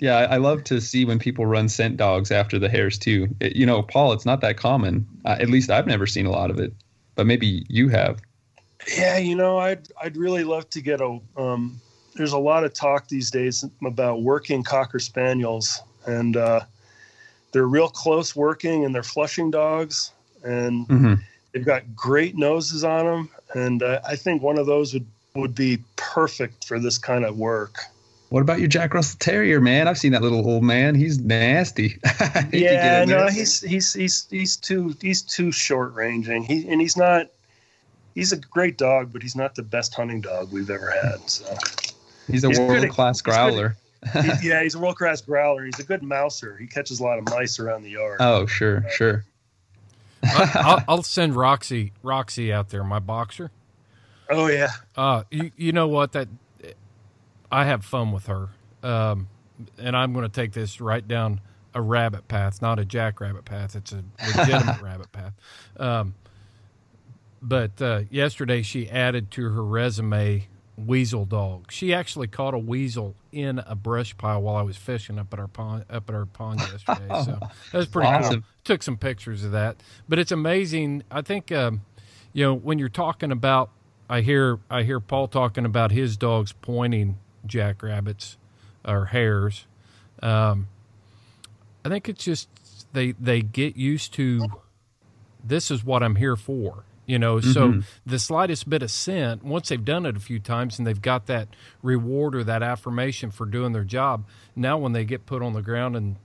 yeah, I, I love to see when people run scent dogs after the hares too. It, you know, Paul, it's not that common. Uh, at least I've never seen a lot of it, but maybe you have. Yeah, you know, I'd I'd really love to get a. Um, there's a lot of talk these days about working cocker spaniels and. Uh, They're real close working, and they're flushing dogs, and mm-hmm. they've got great noses on them. And uh, I think one of those would, would be perfect for this kind of work. What about your Jack Russell Terrier, man? I've seen that little old man. He's nasty. he yeah, no, nasty. he's he's he's he's too he's too short ranging. He and he's not. He's a great dog, but he's not the best hunting dog we've ever had. So he's a world class growler. Good. he, yeah, he's a world-class growler. He's a good mouser. He catches a lot of mice around the yard. Oh, sure, uh, sure. I, I'll, I'll send Roxy, Roxy out there, my boxer. Oh yeah. Uh, you, you know what? That I have fun with her, um, and I'm going to take this right down a rabbit path, not a jackrabbit path. It's a legitimate rabbit path. Um, but uh, yesterday she added to her resume. Weasel dog. She actually caught a weasel in a brush pile while I was fishing up at our pond up at our pond yesterday. So that was pretty awesome. Cool. Took some pictures of that. But it's amazing. I think um, you know, when you're talking about I hear I hear Paul talking about his dogs pointing jackrabbits or hares. Um, I think it's just they they get used to this is what I'm here for. You know, so mm-hmm. the slightest bit of scent, once they've done it a few times and they've got that reward or that affirmation for doing their job, now when they get put on the ground, and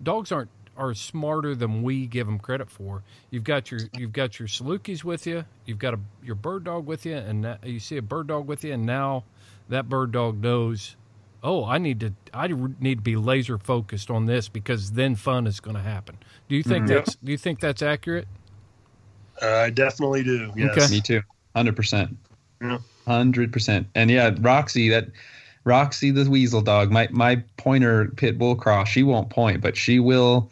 dogs aren't are smarter than we give them credit for. You've got your you've got your Salukis with you, you've got a, your bird dog with you, and that, you see a bird dog with you, and now that bird dog knows, oh, I need to I need to be laser focused on this because then fun is going to happen. Do you think mm-hmm. that's do you think that's accurate? Uh, I definitely do. Yes. Okay. Me too. one hundred percent. Yeah. one hundred percent. And yeah, Roxy, that Roxy the weasel dog, my my pointer pit bull cross, she won't point, but she will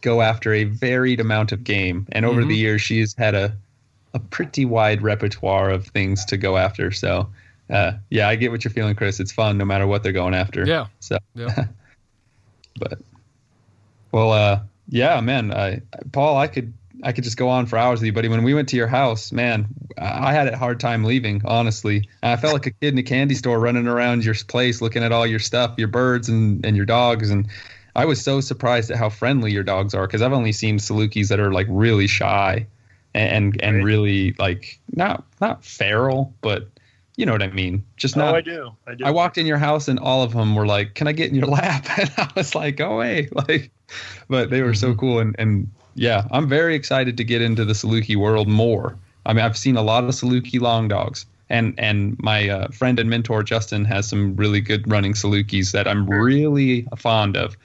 go after a varied amount of game. And over mm-hmm. the years, she's had a a pretty wide repertoire of things to go after. So, uh, yeah, I get what you're feeling, Chris. It's fun no matter what they're going after. Yeah. So, yeah. but well, uh, yeah, man, I, Paul, I could I could just go on for hours with you, buddy. When we went to your house, man, I had a hard time leaving, honestly. I felt like a kid in a candy store running around your place, looking at all your stuff, your birds and, and your dogs. And I was so surprised at how friendly your dogs are, because I've only seen Salukis that are like really shy and and, and right. really like not not feral, but you know what I mean. Just not. Oh, I do. I do. I walked in your house and all of them were like, "Can I get in your lap?" And I was like, "Go away!" Like, but they were so cool. And and yeah, I'm very excited to get into the Saluki world more. I mean, I've seen a lot of Saluki long dogs, and and my uh, friend and mentor Justin has some really good running Salukis that I'm really fond of.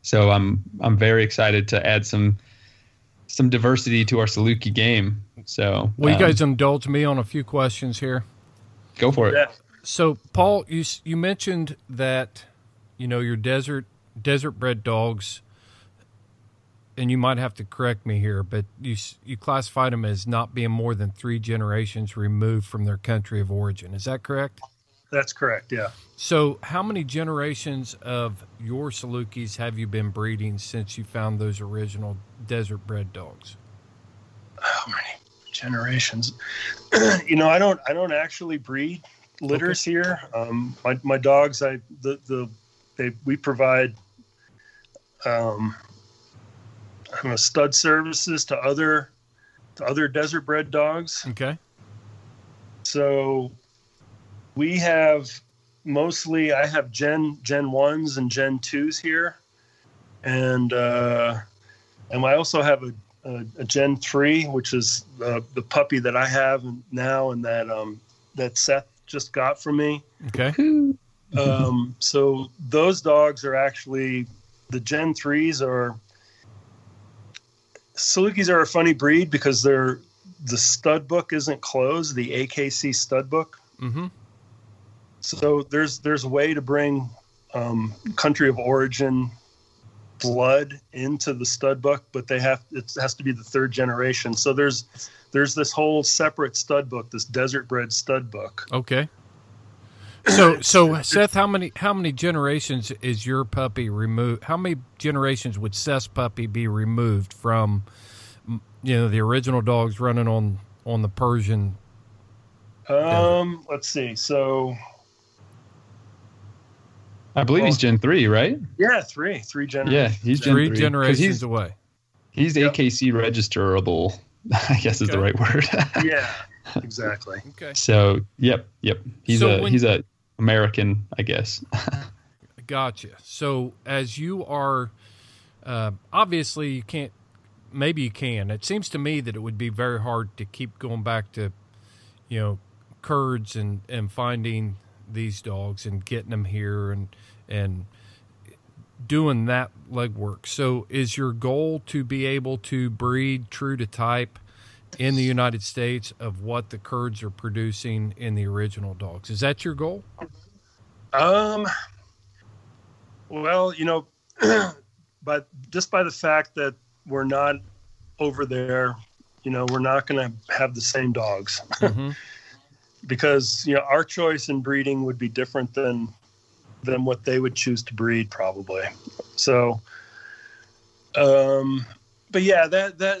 So I'm I'm very excited to add some some diversity to our Saluki game. So will um, you guys indulge me on a few questions here? Go for it. Yeah. So, Paul, you you mentioned that, you know, your desert desert bred dogs, and you might have to correct me here, but you you classified them as not being more than three generations removed from their country of origin. Is that correct? That's correct. Yeah. So, how many generations of your Salukis have you been breeding since you found those original desert bred dogs? How many generations? You know, I don't, I don't actually breed litters okay. here. Um, my, my dogs, I, the, the, they, we provide, um, I don't know, stud services to other, to other desert bred dogs. Okay. So we have mostly, I have gen, gen ones and gen twos here. And, uh, and I also have a, Uh, a Gen three, which is uh, the puppy that I have now and that um, that Seth just got from me. Okay. um, so those dogs are actually, the Gen threes are, Salukis are a funny breed because they're, the stud book isn't closed, the A K C stud book. Mm-hmm. So there's, there's a way to bring um, country of origin blood into the stud book, but they have, it has to be the third generation. So there's there's this whole separate stud book, this desert bred stud book. Okay. So so Seth, how many how many generations is your puppy removed? How many generations would Seth's puppy be removed from, you know, the original dogs running on on the Persian? Um, desert? Let's see. So I believe well, he's Gen three, right? Yeah, three. Three generations. Yeah, he's Gen three. Three generations he's, away. He's yep. A K C registerable, I guess okay. is the right word. Yeah, exactly. Okay. So, yep, yep. He's so a when, he's a American, I guess. Gotcha. So, as you are, uh, obviously you can't, maybe you can. It seems to me that it would be very hard to keep going back to, you know, Kurds and, and finding these dogs and getting them here and and doing that legwork. So is your goal to be able to breed true to type in the United States of what the Kurds are producing in the original dogs? Is that your goal? Um, well, you know, but just by the fact that we're not over there, you know, we're not going to have the same dogs. Mm-hmm. Because, you know, our choice in breeding would be different than than what they would choose to breed, probably. So, um, but yeah, that that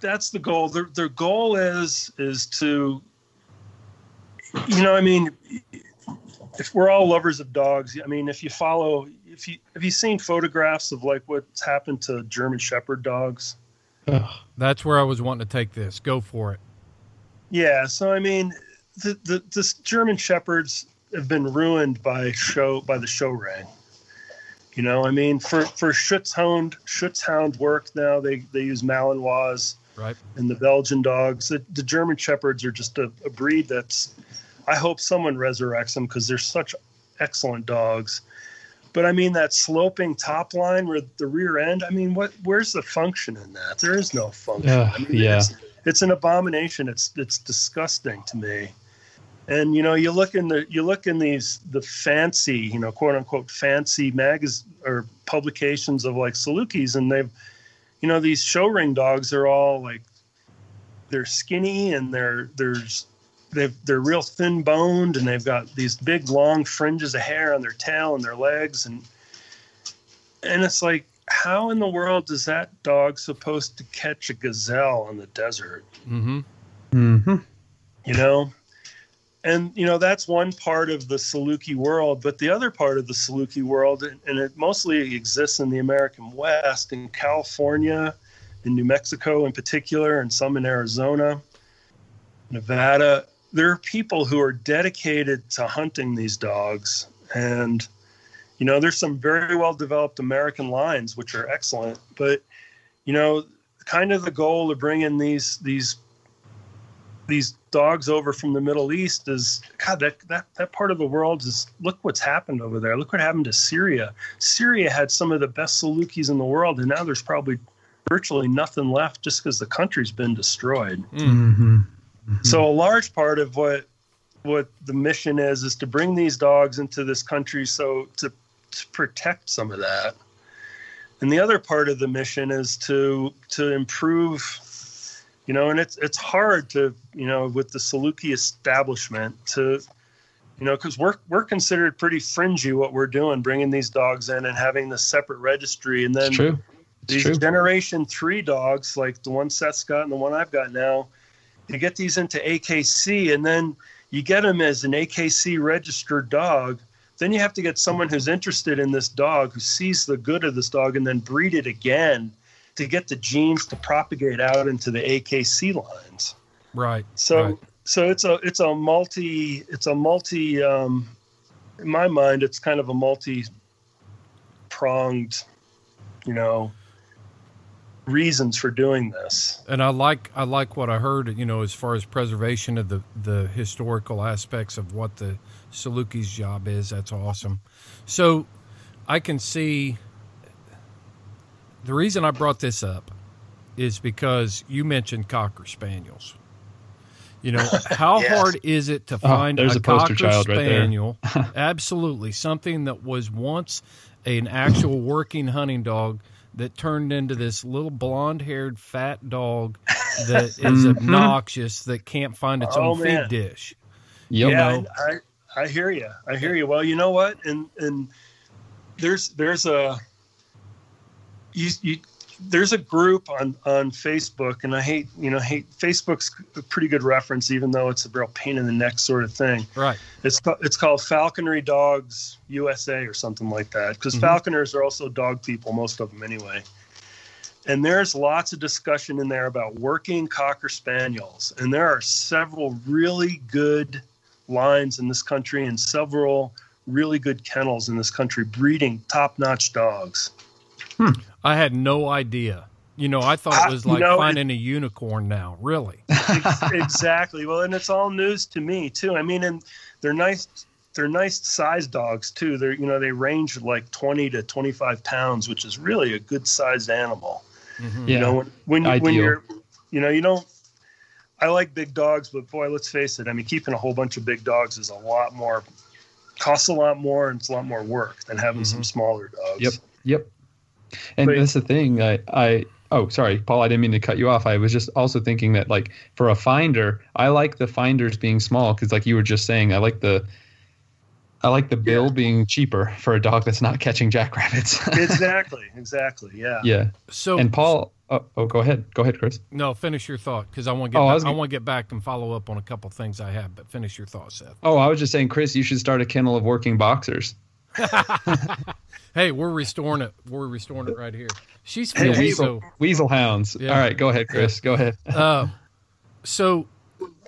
that's the goal. Their their goal is is to, you know, I mean, if we're all lovers of dogs, I mean, if you follow, if you have you seen photographs of like what's happened to German Shepherd dogs? Oh, that's where I was wanting to take this. Go for it. Yeah, so I mean, the, the the German Shepherds have been ruined by show by the show ring. You know, I mean, for for Schutzhound Schutzhound work now they, they use Malinois, right? And the Belgian dogs. The, the German Shepherds are just a, a breed that's. I hope someone resurrects them because they're such excellent dogs. But I mean, that sloping top line where the rear end. I mean, what where's the function in that? There is no function. Uh, I mean, yeah. It's an abomination. It's it's disgusting to me. And you know, you look in the you look in these the fancy, you know, quote unquote fancy magazines or publications of like Salukis, and they've, you know, these show ring dogs are all like they're skinny and they're there's they've they're real thin boned and they've got these big long fringes of hair on their tail and their legs and and it's like how in the world is that dog supposed to catch a gazelle in the desert? Mm-hmm. Mm-hmm. You know? And, you know, that's one part of the Saluki world. But the other part of the Saluki world, and it mostly exists in the American West, in California, in New Mexico in particular, and some in Arizona, Nevada, there are people who are dedicated to hunting these dogs. And, you know, there's some very well-developed American lines, which are excellent. But, you know, kind of the goal of bringing these these these dogs over from the Middle East is, God, that, that, that part of the world is, look what's happened over there. Look what happened to Syria. Syria had some of the best Salukis in the world, and now there's probably virtually nothing left just because the country's been destroyed. Mm-hmm. Mm-hmm. So a large part of what what the mission is, is to bring these dogs into this country so to, to protect some of that. And the other part of the mission is to to improve. You know, and it's it's hard to, you know, with the Saluki establishment to, you know, because we're we're considered pretty fringy what we're doing, bringing these dogs in and having the separate registry, and then it's true. It's these true. Generation three dogs, like the one Seth's got and the one I've got now, you get these into A K C, and then you get them as an A K C registered dog. Then you have to get someone who's interested in this dog, who sees the good of this dog, and then breed it again to get the genes to propagate out into the A K C lines. Right. So, right. so it's a, it's a multi, it's a multi, um, in my mind, it's kind of a multi pronged, you know, reasons for doing this. And I like, I like what I heard, you know, as far as preservation of the, the historical aspects of what the Saluki's job is. That's awesome. So I can see, the reason I brought this up is because you mentioned Cocker Spaniels. You know, how yes. hard is it to find oh, a, a Cocker Spaniel? Right. Absolutely. Something that was once an actual working hunting dog that turned into this little blonde-haired fat dog that is obnoxious, that can't find its oh, own man. feed dish. Yep. Yeah, you know? I, I hear you. I hear you. Well, you know what? And, and there's, there's a... You, you, there's a group on, on Facebook, and I hate, you know, hate Facebook's a pretty good reference, even though it's a real pain in the neck sort of thing. Right. It's it's called Falconry Dogs U S A or something like that, because mm-hmm. falconers are also dog people, most of them anyway. And there's lots of discussion in there about working Cocker Spaniels, and there are several really good lines in this country and several really good kennels in this country breeding top-notch dogs. Hmm. I had no idea. You know, I thought it was like uh, you know, finding it, a unicorn now, really. Ex- exactly. Well, and it's all news to me too. I mean, and they're nice, they're nice sized dogs too. They're, you know, they range like twenty to twenty-five pounds, which is really a good sized animal. Mm-hmm. Yeah. You know, when, when, you, when you're, you know, you don't, I like big dogs, but boy, let's face it. I mean, keeping a whole bunch of big dogs is a lot more, costs a lot more, and it's a lot more work than having mm-hmm. some smaller dogs. Yep. Yep. And Wait. that's the thing. I, I, oh, sorry, Paul, I didn't mean to cut you off. I was just also thinking that, like, for a finder, I like the finders being small because, like you were just saying, I like the, I like the bill yeah. being cheaper for a dog that's not catching jackrabbits. Exactly. Exactly. Yeah. Yeah. So, and Paul, oh, oh go ahead, go ahead, Chris. No, finish your thought because I want to get, oh, back, I, was, I want to get back and follow up on a couple things I have, but finish your thought, Seth. Oh, I was just saying, Chris, you should start a kennel of working boxers. Hey, we're restoring it. We're restoring it right here. She's hey, weasel, so, weasel hounds. Yeah. All right, go ahead, Chris. Go ahead. uh, so,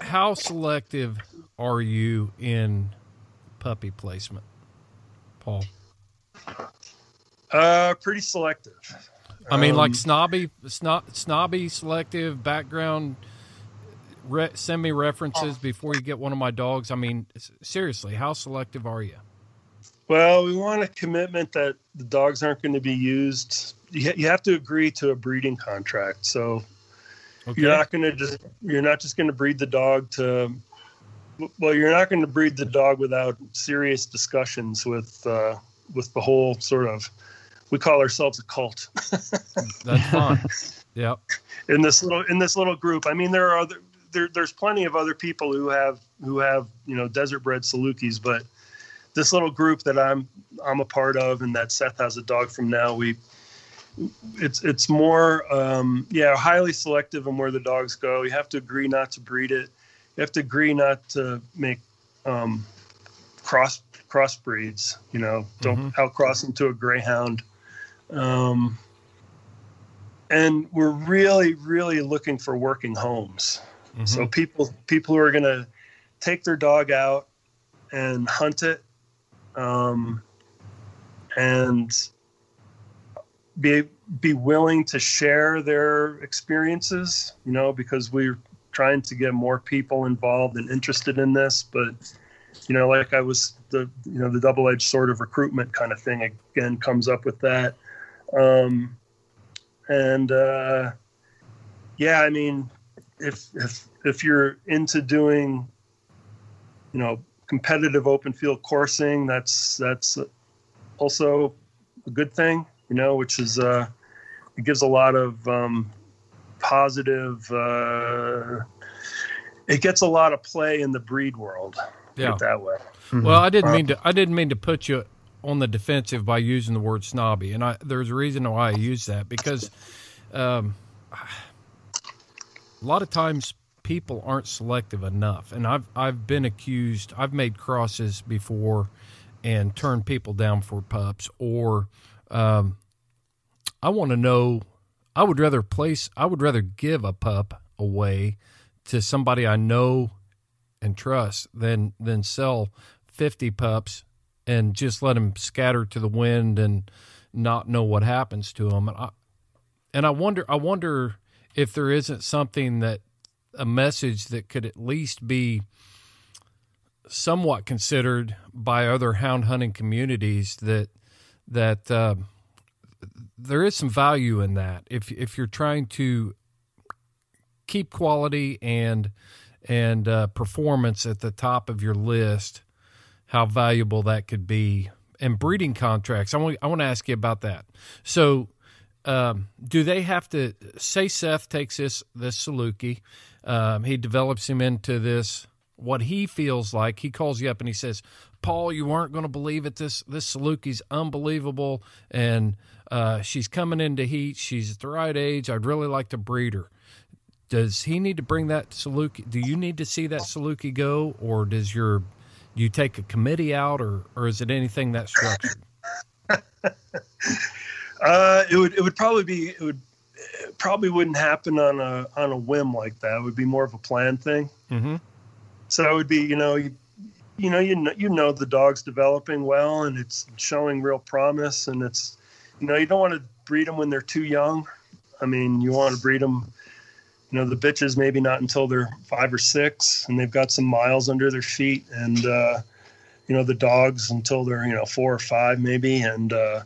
how selective are you in puppy placement, Paul? Uh, pretty selective. I mean, um, like snobby, snob, snobby, selective background. Re- send me references before you get one of my dogs. I mean, seriously, how selective are you? Well, we want a commitment that the dogs aren't going to be used. You, you have to agree to a breeding contract. So okay. you're not going to just you're not just going to breed the dog to. Well, you're not going to breed the dog without serious discussions with uh, with the whole sort of. We call ourselves a cult. That's fun. Yeah. In this little in this little group, I mean, there are other, there there's plenty of other people who have who have you know desert bred Salukis, but. This little group that I'm I'm a part of, and that Seth has a dog from now, we it's it's more um, yeah highly selective on where the dogs go. You have to agree not to breed it. You have to agree not to make um, cross crossbreeds. You know, don't mm-hmm. outcross them to a greyhound. Um, and we're really, really looking for working homes. Mm-hmm. So people people who are going to take their dog out and hunt it, um, and be be willing to share their experiences, you know, because we're trying to get more people involved and interested in this. But, you know, like I was, the you know, the double-edged sword of recruitment kind of thing again comes up with that. Um, and, uh, yeah, I mean, if, if, if you're into doing, you know, competitive open field coursing, that's, that's also a good thing, you know, which is, uh, it gives a lot of, um, positive, uh, it gets a lot of play in the breed world. Yeah. That way. Mm-hmm. Well, I didn't mean to, I didn't mean to put you on the defensive by using the word snobby. And I, there's a reason why I use that, because um, a lot of times people aren't selective enough. And I've, I've been accused, I've made crosses before and turned people down for pups, or um, I want to know, I would rather place, I would rather give a pup away to somebody I know and trust than, than sell fifty pups and just let them scatter to the wind and not know what happens to them. And I, and I wonder, I wonder if there isn't something that a message that could at least be somewhat considered by other hound hunting communities, that, that, uh, there is some value in that. If, if you're trying to keep quality and, and, uh, performance at the top of your list, how valuable that could be. And breeding contracts, I want I want to ask you about that. So um, do they have to, say Seth takes this, this Saluki, um, he develops him into this, what he feels like. He calls you up and he says, Paul, you aren't going to believe it. This this Saluki's unbelievable, and uh, she's coming into heat. She's at the right age. I'd really like to breed her. Does he need to bring that Saluki? Do you need to see that Saluki go, or does your... Do you take a committee out, or, or is it anything that's structured? uh, it would it would probably be it would it probably wouldn't happen on a on a whim like that. It would be more of a planned thing. Mm-hmm. So it would be you know you you know you know, you know the dog's developing well and it's showing real promise, and it's you know you don't want to breed them when they're too young. I mean, you want to breed them. You know, the bitches maybe not until they're five or six and they've got some miles under their feet, and, uh, you know, the dogs until they're, you know, four or five maybe. And, uh,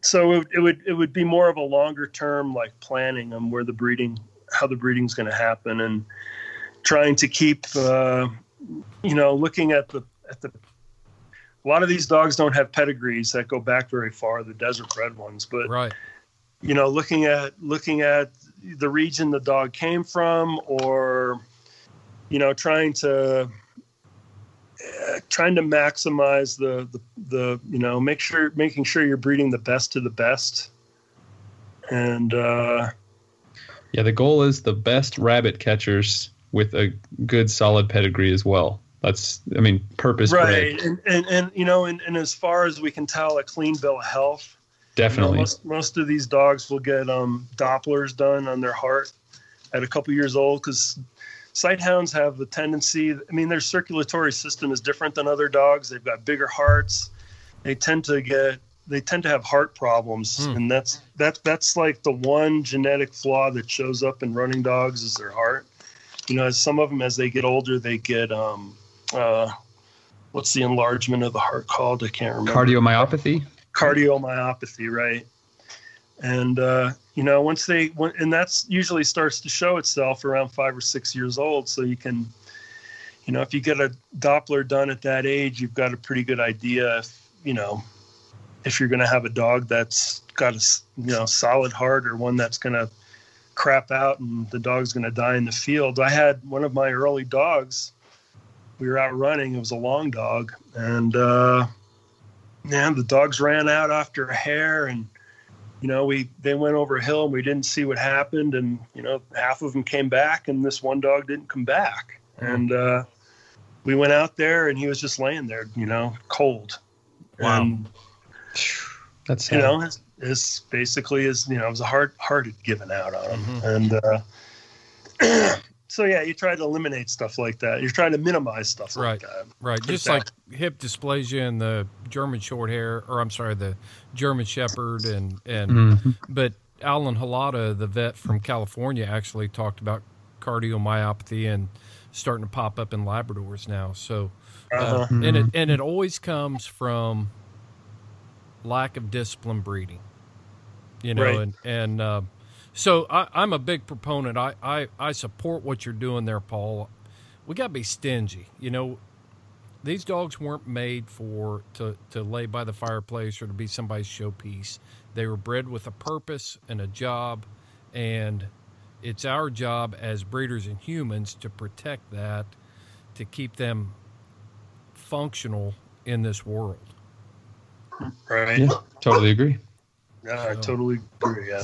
so it, it would, it would be more of a longer term, like planning on where the breeding, how the breeding's going to happen, and trying to keep, uh, you know, looking at the, at the, a lot of these dogs don't have pedigrees that go back very far, the desert bred ones, but right. You know, looking at, looking at, the region the dog came from, or, you know, trying to, uh, trying to maximize the, the, the, you know, make sure, making sure you're breeding the best to the best. And, uh, yeah, the goal is the best rabbit catchers with a good solid pedigree as well. That's, I mean, purpose. Right. And, and, and, you know, and, and as far as we can tell, a clean bill of health. Definitely. You know, most, most of these dogs will get um, Dopplers done on their heart at a couple years old, because sight hounds have the tendency, I mean, their circulatory system is different than other dogs. They've got bigger hearts. They tend to get, they tend to have heart problems. Hmm. And that's, that's, that's like the one genetic flaw that shows up in running dogs is their heart. You know, as some of them, as they get older, they get, um, uh, what's the enlargement of the heart called? I can't remember. Cardiomyopathy. Cardiomyopathy, right? And uh, you know, once they when, and that's usually starts to show itself around five or six years old. So you can, you know, if you get a Doppler done at that age, you've got a pretty good idea. If, you know, if you're going to have a dog that's got a you know solid heart, or one that's going to crap out and the dog's going to die in the field. I had one of my early dogs. We were out running. It was a long dog, and. uh Man, the dogs ran out after a hare, and you know, we, they went over a hill and we didn't see what happened. And, you know, half of them came back and this one dog didn't come back. Mm. And, uh, we went out there and he was just laying there, you know, cold. Wow. And, that's, sad. You know, it's, it's basically is, you know, it was a hard hearted giving out on him. Mm-hmm. And, uh, so yeah, you try to eliminate stuff like that. You're trying to minimize stuff right. like that. Right. Just like hip dysplasia and the German short hair, or I'm sorry, the German shepherd and, and, mm-hmm. but Alan Halata, the vet from California, actually talked about cardiomyopathy and starting to pop up in Labradors now. So, uh, uh-huh. mm-hmm. and it, and it always comes from lack of discipline breeding, you know, right. and, and, uh, So I, I'm a big proponent. I, I, I support what you're doing there, Paul. We got to be stingy. You know, these dogs weren't made for to, to lay by the fireplace or to be somebody's showpiece. They were bred with a purpose and a job, and it's our job as breeders and humans to protect that, to keep them functional in this world. Right. Yeah, totally agree. Yeah, I so, totally agree, yeah.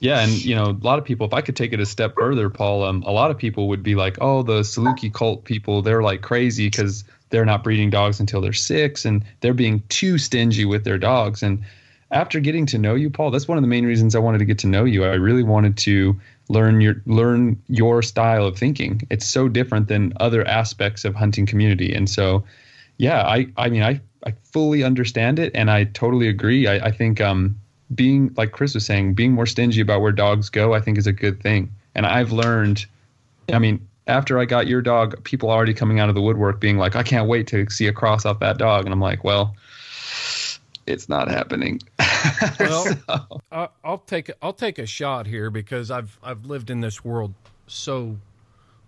Yeah, and, you know, a lot of people, if I could take it a step further, Paul, um, a lot of people would be like, oh, the Saluki cult people, they're like crazy because they're not breeding dogs until they're six, and they're being too stingy with their dogs. And after getting to know you, Paul, that's one of the main reasons I wanted to get to know you. I really wanted to learn your learn your style of thinking. It's so different than other aspects of hunting community. And so, yeah, I, I mean, I, I fully understand it, and I totally agree. I, I think... um. Being, like Chris was saying, being more stingy about where dogs go, I think is a good thing. And I've learned, I mean, after I got your dog, people already coming out of the woodwork being like, I can't wait to see a cross off that dog. And I'm like, well, it's not happening. Well, so. I, I'll take I'll take a shot here because I've I've lived in this world so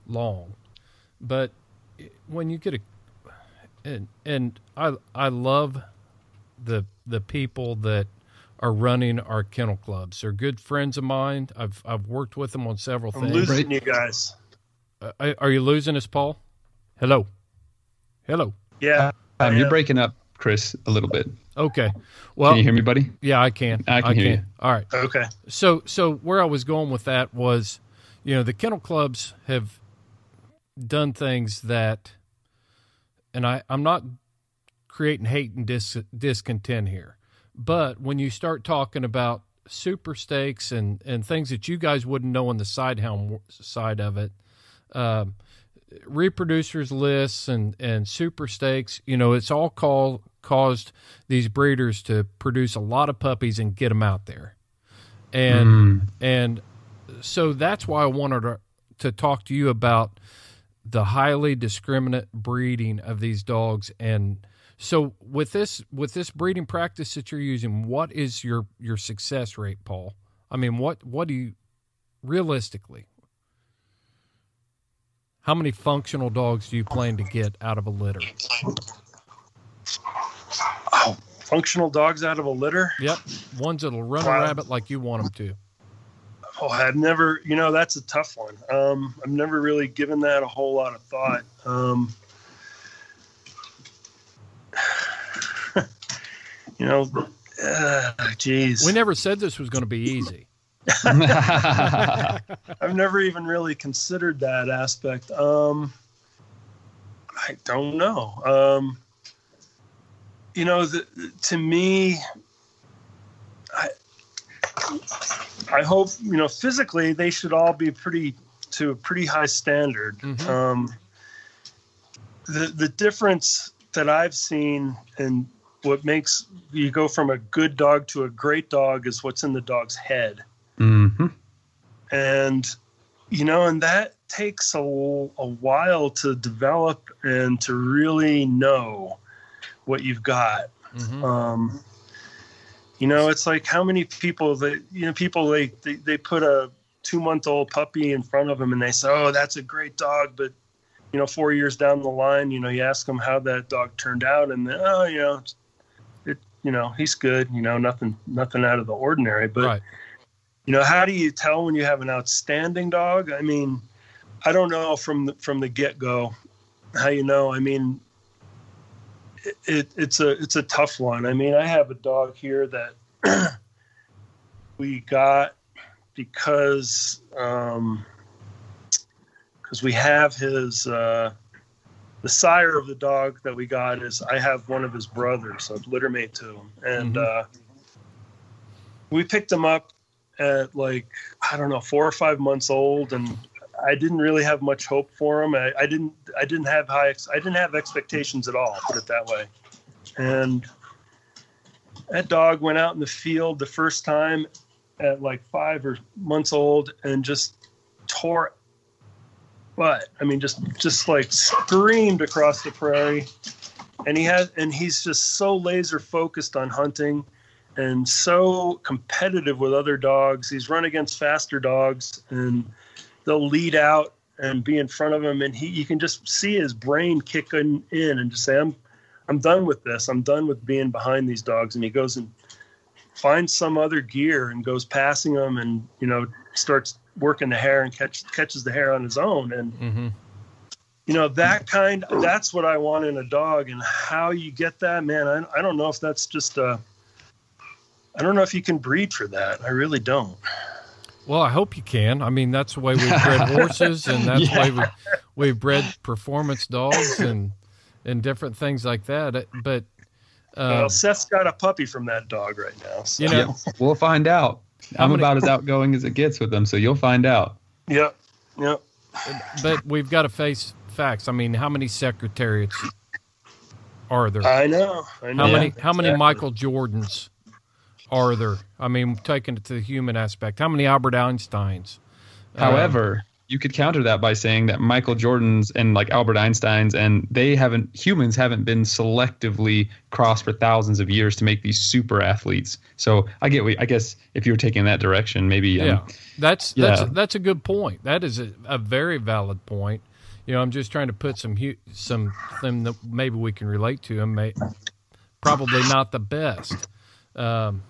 long. But when you get a and and I I love the the people that are running our kennel clubs. They're good friends of mine. I've I've worked with them on several I'm things. I'm losing you guys. Uh, are you losing us, Paul? Hello? Hello? Yeah. Um, you're breaking up, Chris, a little bit. Okay. Well, can you hear me, buddy? Yeah, I can. I can I hear can. you. All right. Okay. So, so where I was going with that was, you know, the kennel clubs have done things that, and I, I'm not creating hate and dis, discontent here. But when you start talking about super stakes and, and things that you guys wouldn't know on the side helm side of it, um, reproducers lists and, and super stakes, you know, it's all call, caused these breeders to produce a lot of puppies and get them out there. And, mm. and so that's why I wanted to, to talk to you about the highly discriminant breeding of these dogs. And so with this with this breeding practice that you're using, what is your, your success rate, Paul? I mean, what, what do you realistically? How many functional dogs do you plan to get out of a litter? Oh, functional dogs out of a litter? Yep, ones that'll run wow. a rabbit like you want them to. Oh, I've never, you know, that's a tough one. Um, I've never really given that a whole lot of thought. Um, You know, jeez. Uh, we never said this was going to be easy. I've never even really considered that aspect. Um, I don't know. Um, you know, the, to me, I, I hope, you know, physically they should all be pretty to a pretty high standard. Mm-hmm. Um, the the difference that I've seen in what makes you go from a good dog to a great dog is what's in the dog's head. Mm-hmm. And, you know, and that takes a, a while to develop and to really know what you've got. Mm-hmm. Um, you know, it's like how many people that, you know, people, they, they, they put a two month old puppy in front of them and they say, oh, that's a great dog. But, you know, four years down the line, you know, you ask them how that dog turned out and then, oh, you know, you know, he's good, you know, nothing, nothing out of the ordinary, but right. you know, how do you tell when you have an outstanding dog? I mean, I don't know from the, from the get go, how, you know, I mean, it, it, it's a, it's a tough one. I mean, I have a dog here that we got because um, because we have his uh, the sire of the dog that we got is I have one of his brothers, so it's littermate to him, and mm-hmm. uh, we picked him up at like I don't know four or five months old, and I didn't really have much hope for him. I, I didn't I didn't have high ex- I didn't have expectations at all, put it that way, and that dog went out in the field the first time at like five or months old and just tore butt. I mean, just, just like screamed across the prairie, and he has, and he's just so laser focused on hunting and so competitive with other dogs. He's run against faster dogs and they'll lead out and be in front of him. And he, you can just see his brain kicking in and just say, I'm, I'm done with this. I'm done with being behind these dogs. And he goes and finds some other gear and goes passing them, and, you know, starts working the hare and catch, catches the hare on his own. And, mm-hmm. you know, that kind, that's what I want in a dog. And how you get that, man, I, I don't know if that's just a, I don't know if you can breed for that. I really don't. Well, I hope you can. I mean, that's the way we've bred horses, and that's yeah. the way we, we've bred performance dogs and, and different things like that. But uh, well, Seth's got a puppy from that dog right now. So. You know, yeah, we'll find out. I'm, I'm gonna, about as outgoing as it gets with them, so you'll find out. Yep, yep. But we've got to face facts. I mean, how many secretariats are there? I know. I know. How many? How many exactly. Michael Jordans are there? I mean, taking it to the human aspect, how many Albert Einsteins? However. Um, You could counter that by saying that Michael Jordan's and like Albert Einstein's, and they haven't, humans haven't been selectively crossed for thousands of years to make these super athletes. So I get, I guess if you were taking that direction, maybe. Yeah, um, that's, yeah. that's, that's a good point. That is a, a very valid point. You know, I'm just trying to put some, some, some that maybe we can relate to, and may, probably not the best. Um,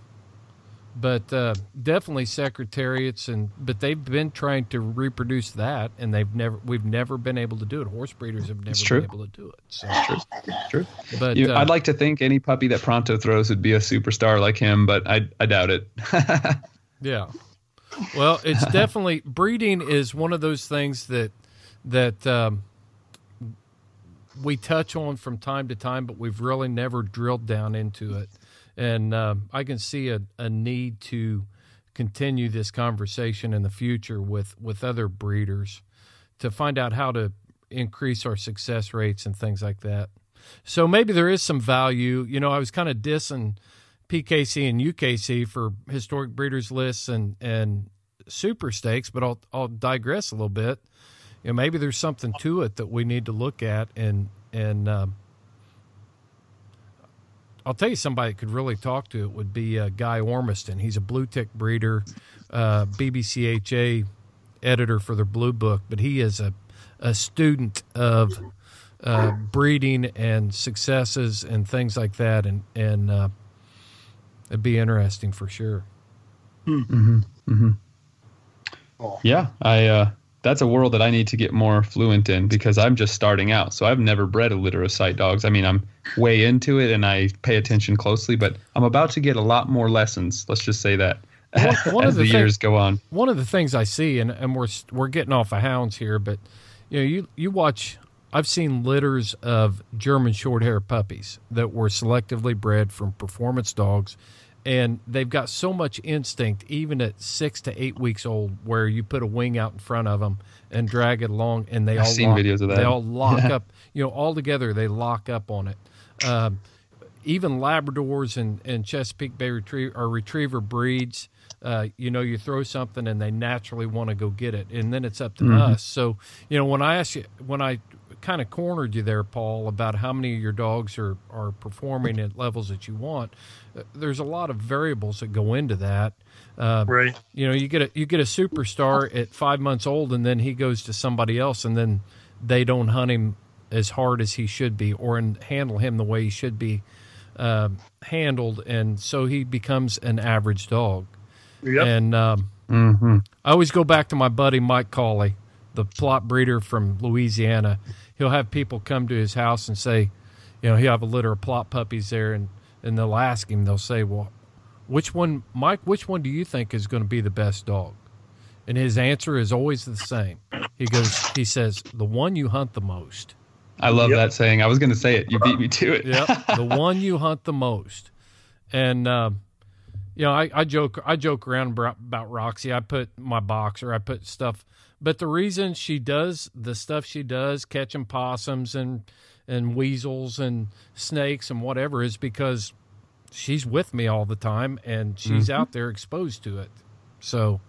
But uh, definitely secretariats, and but they've been trying to reproduce that, and they've never we've never been able to do it. Horse breeders have never been able to do it. So. It's true. It's true. But you, uh, I'd like to think any puppy that Pronto throws would be a superstar like him, but I I doubt it. Yeah. Well, it's definitely breeding is one of those things that that um, we touch on from time to time, but we've really never drilled down into it. And uh, I can see a, a need to continue this conversation in the future with, with other breeders to find out how to increase our success rates and things like that. So maybe there is some value. You know, I was kind of dissing P K C and U K C for historic breeders lists and, and super stakes, but I'll, I'll digress a little bit. You know, maybe there's something to it that we need to look at and, and, um, I'll tell you somebody that could really talk to it would be uh, Guy Ormiston. He's a blue tick breeder, uh, B B C H A editor for their Blue Book, but he is a, a student of uh, breeding and successes and things like that, and and uh, it'd be interesting for sure. Mm-hmm. Mm-hmm. Oh. Yeah, I. Uh, that's a world that I need to get more fluent in because I'm just starting out. So I've never bred illiterate dogs. I mean, I'm way into it and I pay attention closely, but I'm about to get a lot more lessons. Let's just say that one, one as of the, the years things, go on. One of the things I see, and, and we're, we're getting off of hounds here, but you know, you, you watch, I've seen litters of German short hair puppies that were selectively bred from performance dogs. And they've got so much instinct, even at six to eight weeks old, where you put a wing out in front of them and drag it along, and they I've all seen lock, videos of that. They all lock yeah. up. You know, all together they lock up on it. Um, even Labradors and, and Chesapeake Bay retriever or retriever breeds. Uh, you know, you throw something and they naturally want to go get it, and then it's up to mm-hmm. us. So, you know, when I asked you, when I kind of cornered you there, Paul, about how many of your dogs are, are performing at levels that you want. There's a lot of variables that go into that. Uh, right. You know, you get a, you get a superstar at five months old, and then he goes to somebody else, and then they don't hunt him as hard as he should be, or in, handle him the way he should be uh, handled. And so he becomes an average dog. Yep. And um, mm-hmm. I always go back to my buddy, Mike Cawley, the Plott breeder from Louisiana. He'll have people come to his house and say, you know, he'll have a litter of Plott puppies there, and, and they'll ask him, they'll say, well, which one, Mike, which one do you think is going to be the best dog? And his answer is always the same. He goes, he says, the one you hunt the most. I love yep. that saying. I was going to say it. You beat me to it. Yep. The one you hunt the most. And, um, you know, I, I joke, I joke around about Roxy. I put my boxer, I put stuff, but the reason she does the stuff she does, catching possums and, and weasels and snakes and whatever, is because she's with me all the time and she's mm-hmm. out there exposed to it. So,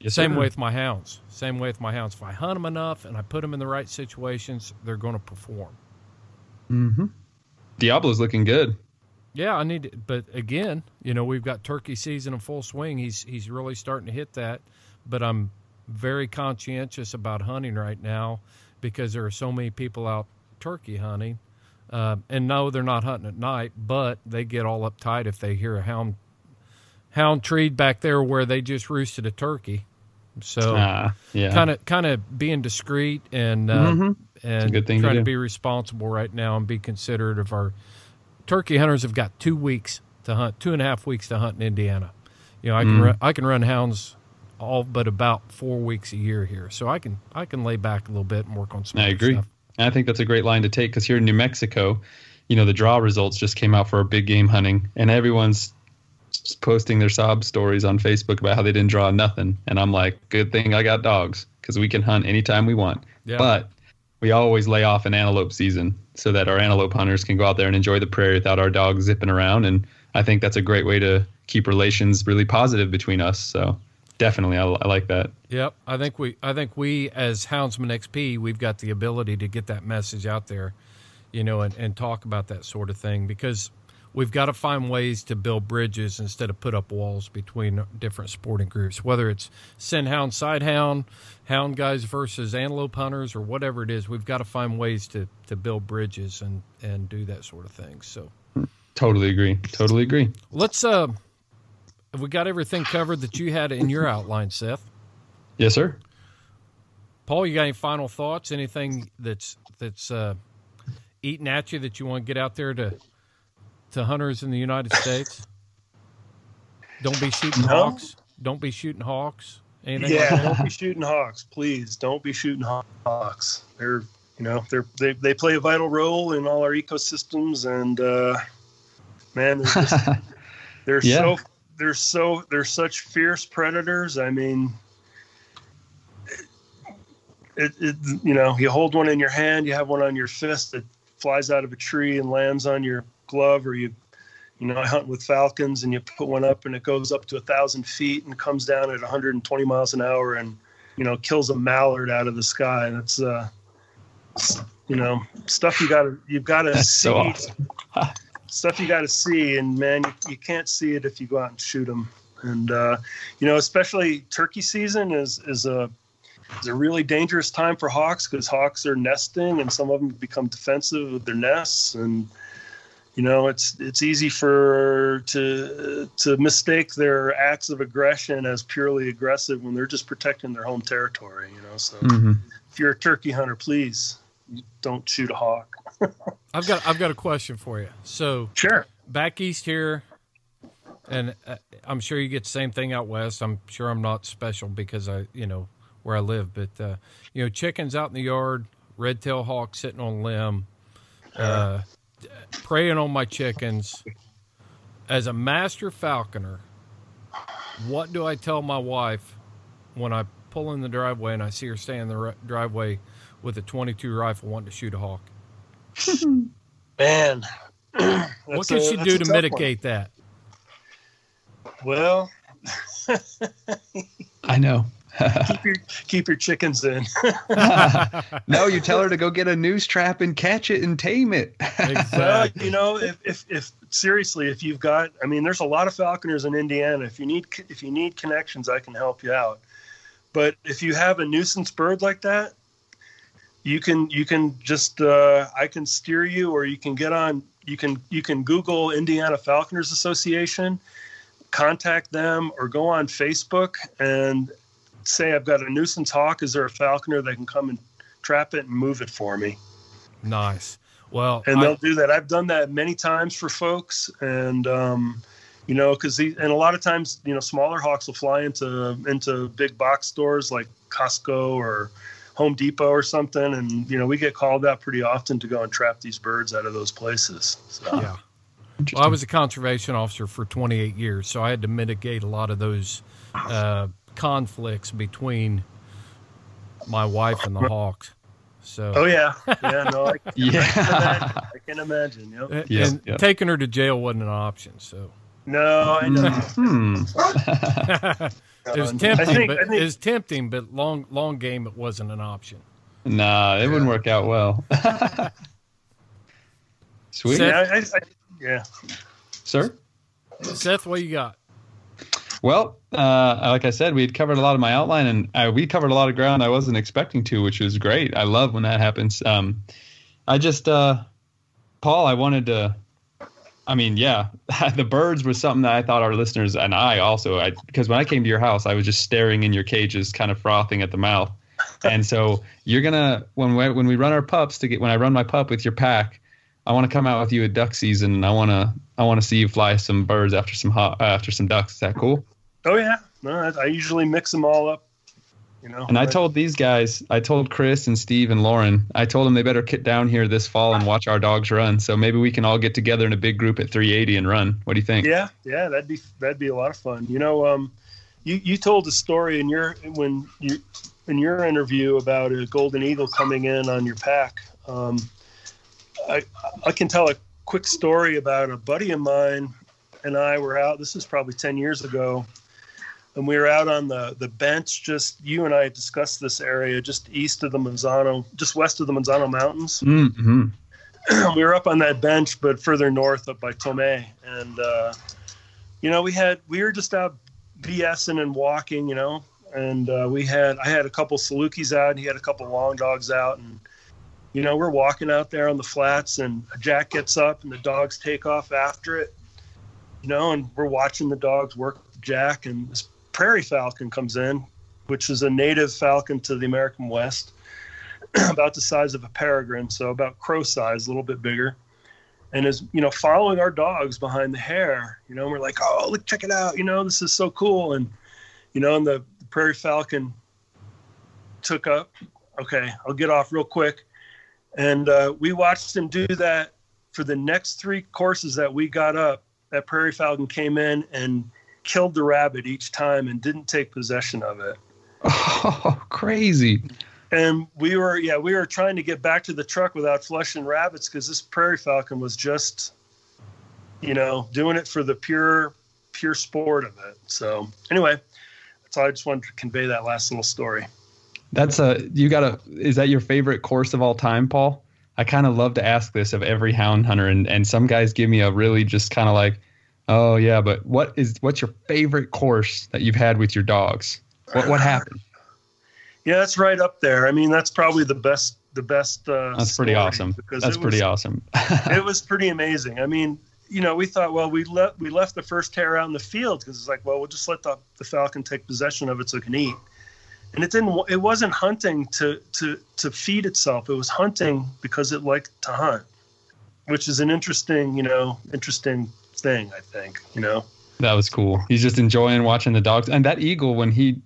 Yes, Same way with my hounds. Same way with my hounds. If I hunt them enough and I put them in the right situations, they're going to perform. Mm-hmm. Diablo's looking good. Yeah, I need to, but again, you know, we've got turkey season in full swing. He's he's really starting to hit that. But I'm very conscientious about hunting right now because there are so many people out turkey hunting. Uh, and no, they're not hunting at night, but they get all uptight if they hear a hound hound treed back there where they just roosted a turkey. So kind of kind of being discreet and uh, mm-hmm. and trying to, to be responsible right now and be considerate of our turkey hunters. Have got two weeks to hunt, two and a half weeks to hunt in Indiana. You know, I can mm. run, I can run hounds all but about four weeks a year here, so I can I can lay back a little bit and work on some. I agree. Stuff. I think that's a great line to take because here in New Mexico, you know, the draw results just came out for our big game hunting, and everyone's posting their sob stories on Facebook about how they didn't draw nothing. And I'm like, good thing I got dogs because we can hunt anytime we want. Yeah. But we always lay off an antelope season so that our antelope hunters can go out there and enjoy the prairie without our dogs zipping around. And I think that's a great way to keep relations really positive between us. So definitely, I, I like that. Yep. I think we, I think we as Houndsman X P, we've got the ability to get that message out there, you know, and, and talk about that sort of thing because we've got to find ways to build bridges instead of put up walls between different sporting groups, whether it's send hound, side hound, hound guys versus antelope hunters or whatever it is. We've got to find ways to, to build bridges and, and do that sort of thing. So totally agree. Totally agree. Let's, uh, have we got everything covered that you had in your outline, Seth? Yes, sir. Paul, you got any final thoughts, anything that's, that's, uh, eating at you that you want to get out there to, to hunters in the United States? Don't be shooting no. hawks. Don't be shooting hawks. Anything yeah, like that? Don't be shooting hawks, please. Don't be shooting hawks. They're, you know, they're, they they play a vital role in all our ecosystems, and uh, man, they're, just, they're yeah. so they're so they're such fierce predators. I mean, it, it you know, you hold one in your hand, you have one on your fist that flies out of a tree and lands on your glove, or you you know I hunt with falcons and you put one up and it goes up to a thousand feet and comes down at one hundred twenty miles an hour and, you know, kills a mallard out of the sky. That's uh you know stuff you gotta you've gotta That's see so awesome. Stuff you gotta see, and man, you, you can't see it if you go out and shoot them. And uh you know especially turkey season is is a It's a really dangerous time for hawks because hawks are nesting, and some of them become defensive with their nests. And you know, it's it's easy for to to mistake their acts of aggression as purely aggressive when they're just protecting their home territory. You know, so mm-hmm. if you're a turkey hunter, please don't shoot a hawk. I've got I've got a question for you. So sure, back east here, and I'm sure you get the same thing out west. I'm sure I'm not special because I you know. where I live, but, uh, you know, chickens out in the yard, red-tail hawk sitting on a limb, uh, preying on my chickens. As a master falconer, what do I tell my wife when I pull in the driveway and I see her stay in the r- driveway with a twenty-two rifle wanting to shoot a hawk? Man. What can a, she do to mitigate one. that? Well. I know. keep your keep your chickens in. No, you tell her to go get a noose trap and catch it and tame it. Exactly. Well, you know, if, if if seriously, if you've got, I mean, there's a lot of falconers in Indiana. If you need if you need connections, I can help you out. But if you have a nuisance bird like that, you can you can just uh, I can steer you, or you can get on. You can you can Google Indiana Falconers Association, contact them, or go on Facebook and say, I've got a nuisance hawk. Is there a falconer that can come and trap it and move it for me? Nice. Well, and I, they'll do that. I've done that many times for folks, and um, you know, because and a lot of times, you know, smaller hawks will fly into into big box stores like Costco or Home Depot or something, and you know, we get called out pretty often to go and trap these birds out of those places. So. Yeah. Well, I was a conservation officer for twenty-eight years, so I had to mitigate a lot of those uh, conflicts between my wife and the hawks. So. Oh yeah, yeah, no, I can, yeah. I can imagine. I can imagine yep. And, yeah, and yeah. taking her to jail wasn't an option. So. No, I know. Hmm. It was tempting, I think, but I think, it was tempting, but long long game it wasn't an option. Nah, it yeah. wouldn't work out well. Sweet. Seth, yeah, I, I, yeah. Sir? Seth, what you got? Well, uh, like I said, we had covered a lot of my outline, and I, we covered a lot of ground I wasn't expecting to, which was great. I love when that happens. Um, I just, uh, Paul, I wanted to, I mean, yeah, the birds were something that I thought our listeners and I also, I, because when I came to your house, I was just staring in your cages, kind of frothing at the mouth. And so you're going to, when we, when we run our pups to get, when I run my pup with your pack, I want to come out with you at duck season. And I want to, I want to see you fly some birds after some, uh, after some ducks. Is that cool? Oh yeah, no, I, I usually mix them all up, you know. And I told these guys, I told Chris and Steve and Lauren, I told them they better get down here this fall and watch our dogs run. So maybe we can all get together in a big group at three eighty and run. What do you think? Yeah, yeah, that'd be that'd be a lot of fun. You know, um, you you told a story in your when you in your interview about a golden eagle coming in on your pack. Um, I I can tell a quick story about a buddy of mine and I were out. This is probably ten years ago. And we were out on the, the bench, just you and I discussed this area just east of the Manzano, just west of the Manzano Mountains. Mm-hmm. We were up on that bench, but further north up by Tomé. And, uh, you know, we had, we were just out BSing and walking, you know, and uh, we had, I had a couple Salukis out and he had a couple long dogs out. And, you know, we're walking out there on the flats and a jack gets up and the dogs take off after it, you know, and we're watching the dogs work the jack and this Prairie Falcon comes in, which is a native falcon to the American West, about the size of a peregrine, so about crow size, a little bit bigger, and is, you know, following our dogs behind the hair, you know, and we're like, oh, look, check it out, you know, this is so cool, and, you know, and the, the Prairie Falcon took up, okay, I'll get off real quick, and uh, we watched him do that for the next three courses that we got up. That Prairie Falcon came in and killed the rabbit each time and didn't take possession of it. Oh, crazy. And we were, yeah, we were trying to get back to the truck without flushing rabbits because this Prairie Falcon was just, you know, doing it for the pure, pure sport of it. So anyway, that's all. I just wanted to convey that last little story. That's a, you got a, is that your favorite course of all time, Paul? I kind of love to ask this of every hound hunter, and, and some guys give me a really just kind of like, oh yeah, but what is what's your favorite course that you've had with your dogs? What what happened? Yeah, that's right up there. I mean, that's probably the best the best. Uh, that's pretty awesome. That's pretty awesome. It was pretty amazing. I mean, you know, we thought, well, we left we left the first hare out in the field because it's like, well, we'll just let the, the falcon take possession of it so it can eat. And it didn't. It wasn't hunting to to to feed itself. It was hunting because it liked to hunt, which is an interesting, you know, interesting. thing, I think, you know. That was cool. He's just enjoying watching the dogs. And that eagle, when he,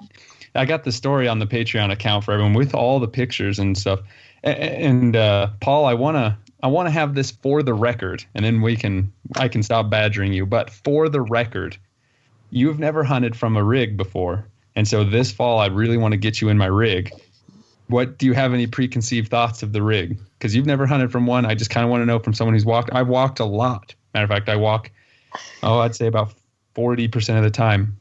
I got the story on the Patreon account for everyone with all the pictures and stuff. And uh, Paul, I wanna, I wanna have this for the record, and then we can, I can stop badgering you. But for the record, you've never hunted from a rig before, and so this fall, I really want to get you in my rig. What do you have any preconceived thoughts of the rig? Because you've never hunted from one. I just kind of want to know from someone who's walked. I've walked a lot. Matter of fact, I walk. Oh, I'd say about forty percent of the time.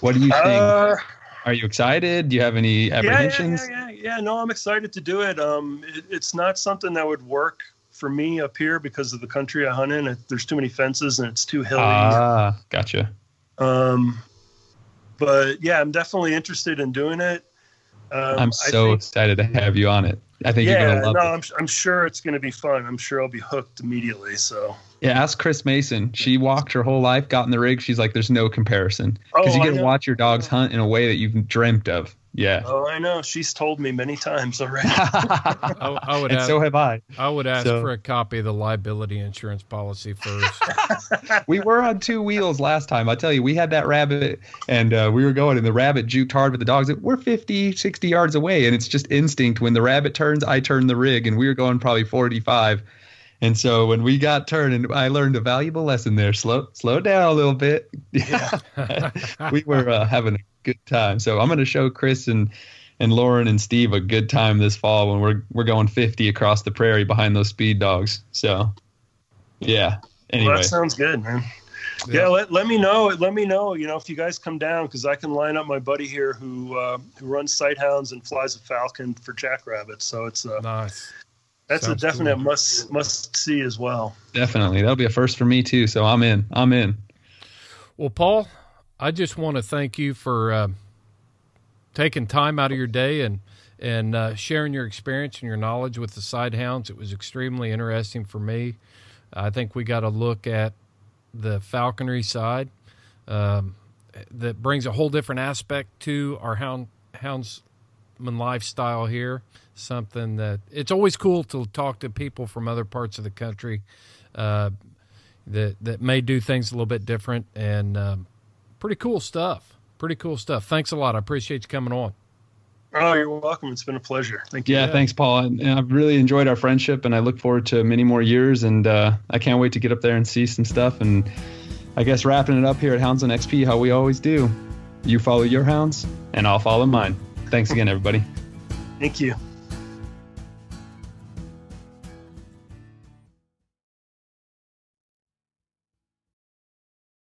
What do you think? Uh, Are you excited? Do you have any apprehensions? Yeah, yeah, yeah, yeah. yeah no, I'm excited to do it. Um, it, It's not something that would work for me up here because of the country I hunt in. It, there's too many fences and it's too hilly. Ah, gotcha. Um, But, yeah, I'm definitely interested in doing it. Um, I'm so think, excited to have you on it. I think yeah, you're going to love no, it. Yeah, I'm, I'm sure it's going to be fun. I'm sure I'll be hooked immediately, so... Yeah, ask Chris Mason. She walked her whole life, got in the rig. She's like, there's no comparison. Because oh, you get to watch your dogs hunt in a way that you've dreamt of. Yeah. Oh, I know. She's told me many times already. I, I would and ask, so have I. I would ask so. for a copy of the liability insurance policy first. We were on two wheels last time. I tell you, we had that rabbit, and uh, we were going, and the rabbit juked hard with the dogs. We're fifty, sixty yards away, and it's just instinct. When the rabbit turns, I turn the rig, and we were going probably forty-five. And so when we got turning, I learned a valuable lesson there. Slow, slow down a little bit. Yeah. We were uh, having a good time. So I'm going to show Chris and, and Lauren and Steve a good time this fall when we're we're going fifty across the prairie behind those speed dogs. So, yeah. Anyway, well, that sounds good, man. Yeah. yeah let, let me know. Let me know. You know, if you guys come down, because I can line up my buddy here who uh, who runs sighthounds and flies a falcon for jackrabbits. So it's uh, nice. That's Sounds a definite cool. must must see as well. Definitely. That'll be a first for me, too, so I'm in. I'm in. Well, Paul, I just want to thank you for uh, taking time out of your day and, and uh, sharing your experience and your knowledge with the sighthounds. It was extremely interesting for me. I think we got to look at the falconry side um, that brings a whole different aspect to our hound hounds. Lifestyle here, something that it's always cool to talk to people from other parts of the country uh, that that may do things a little bit different, and um, pretty cool stuff. Pretty cool stuff. Thanks a lot. I appreciate you coming on. Oh, you're welcome. It's been a pleasure. Thank you. Yeah, yeah. Thanks, Paul. And, and I've really enjoyed our friendship, and I look forward to many more years. And uh, I can't wait to get up there and see some stuff. And I guess wrapping it up here at Houndsman X P, how we always do. You follow your hounds, and I'll follow mine. Thanks again, everybody. Thank you.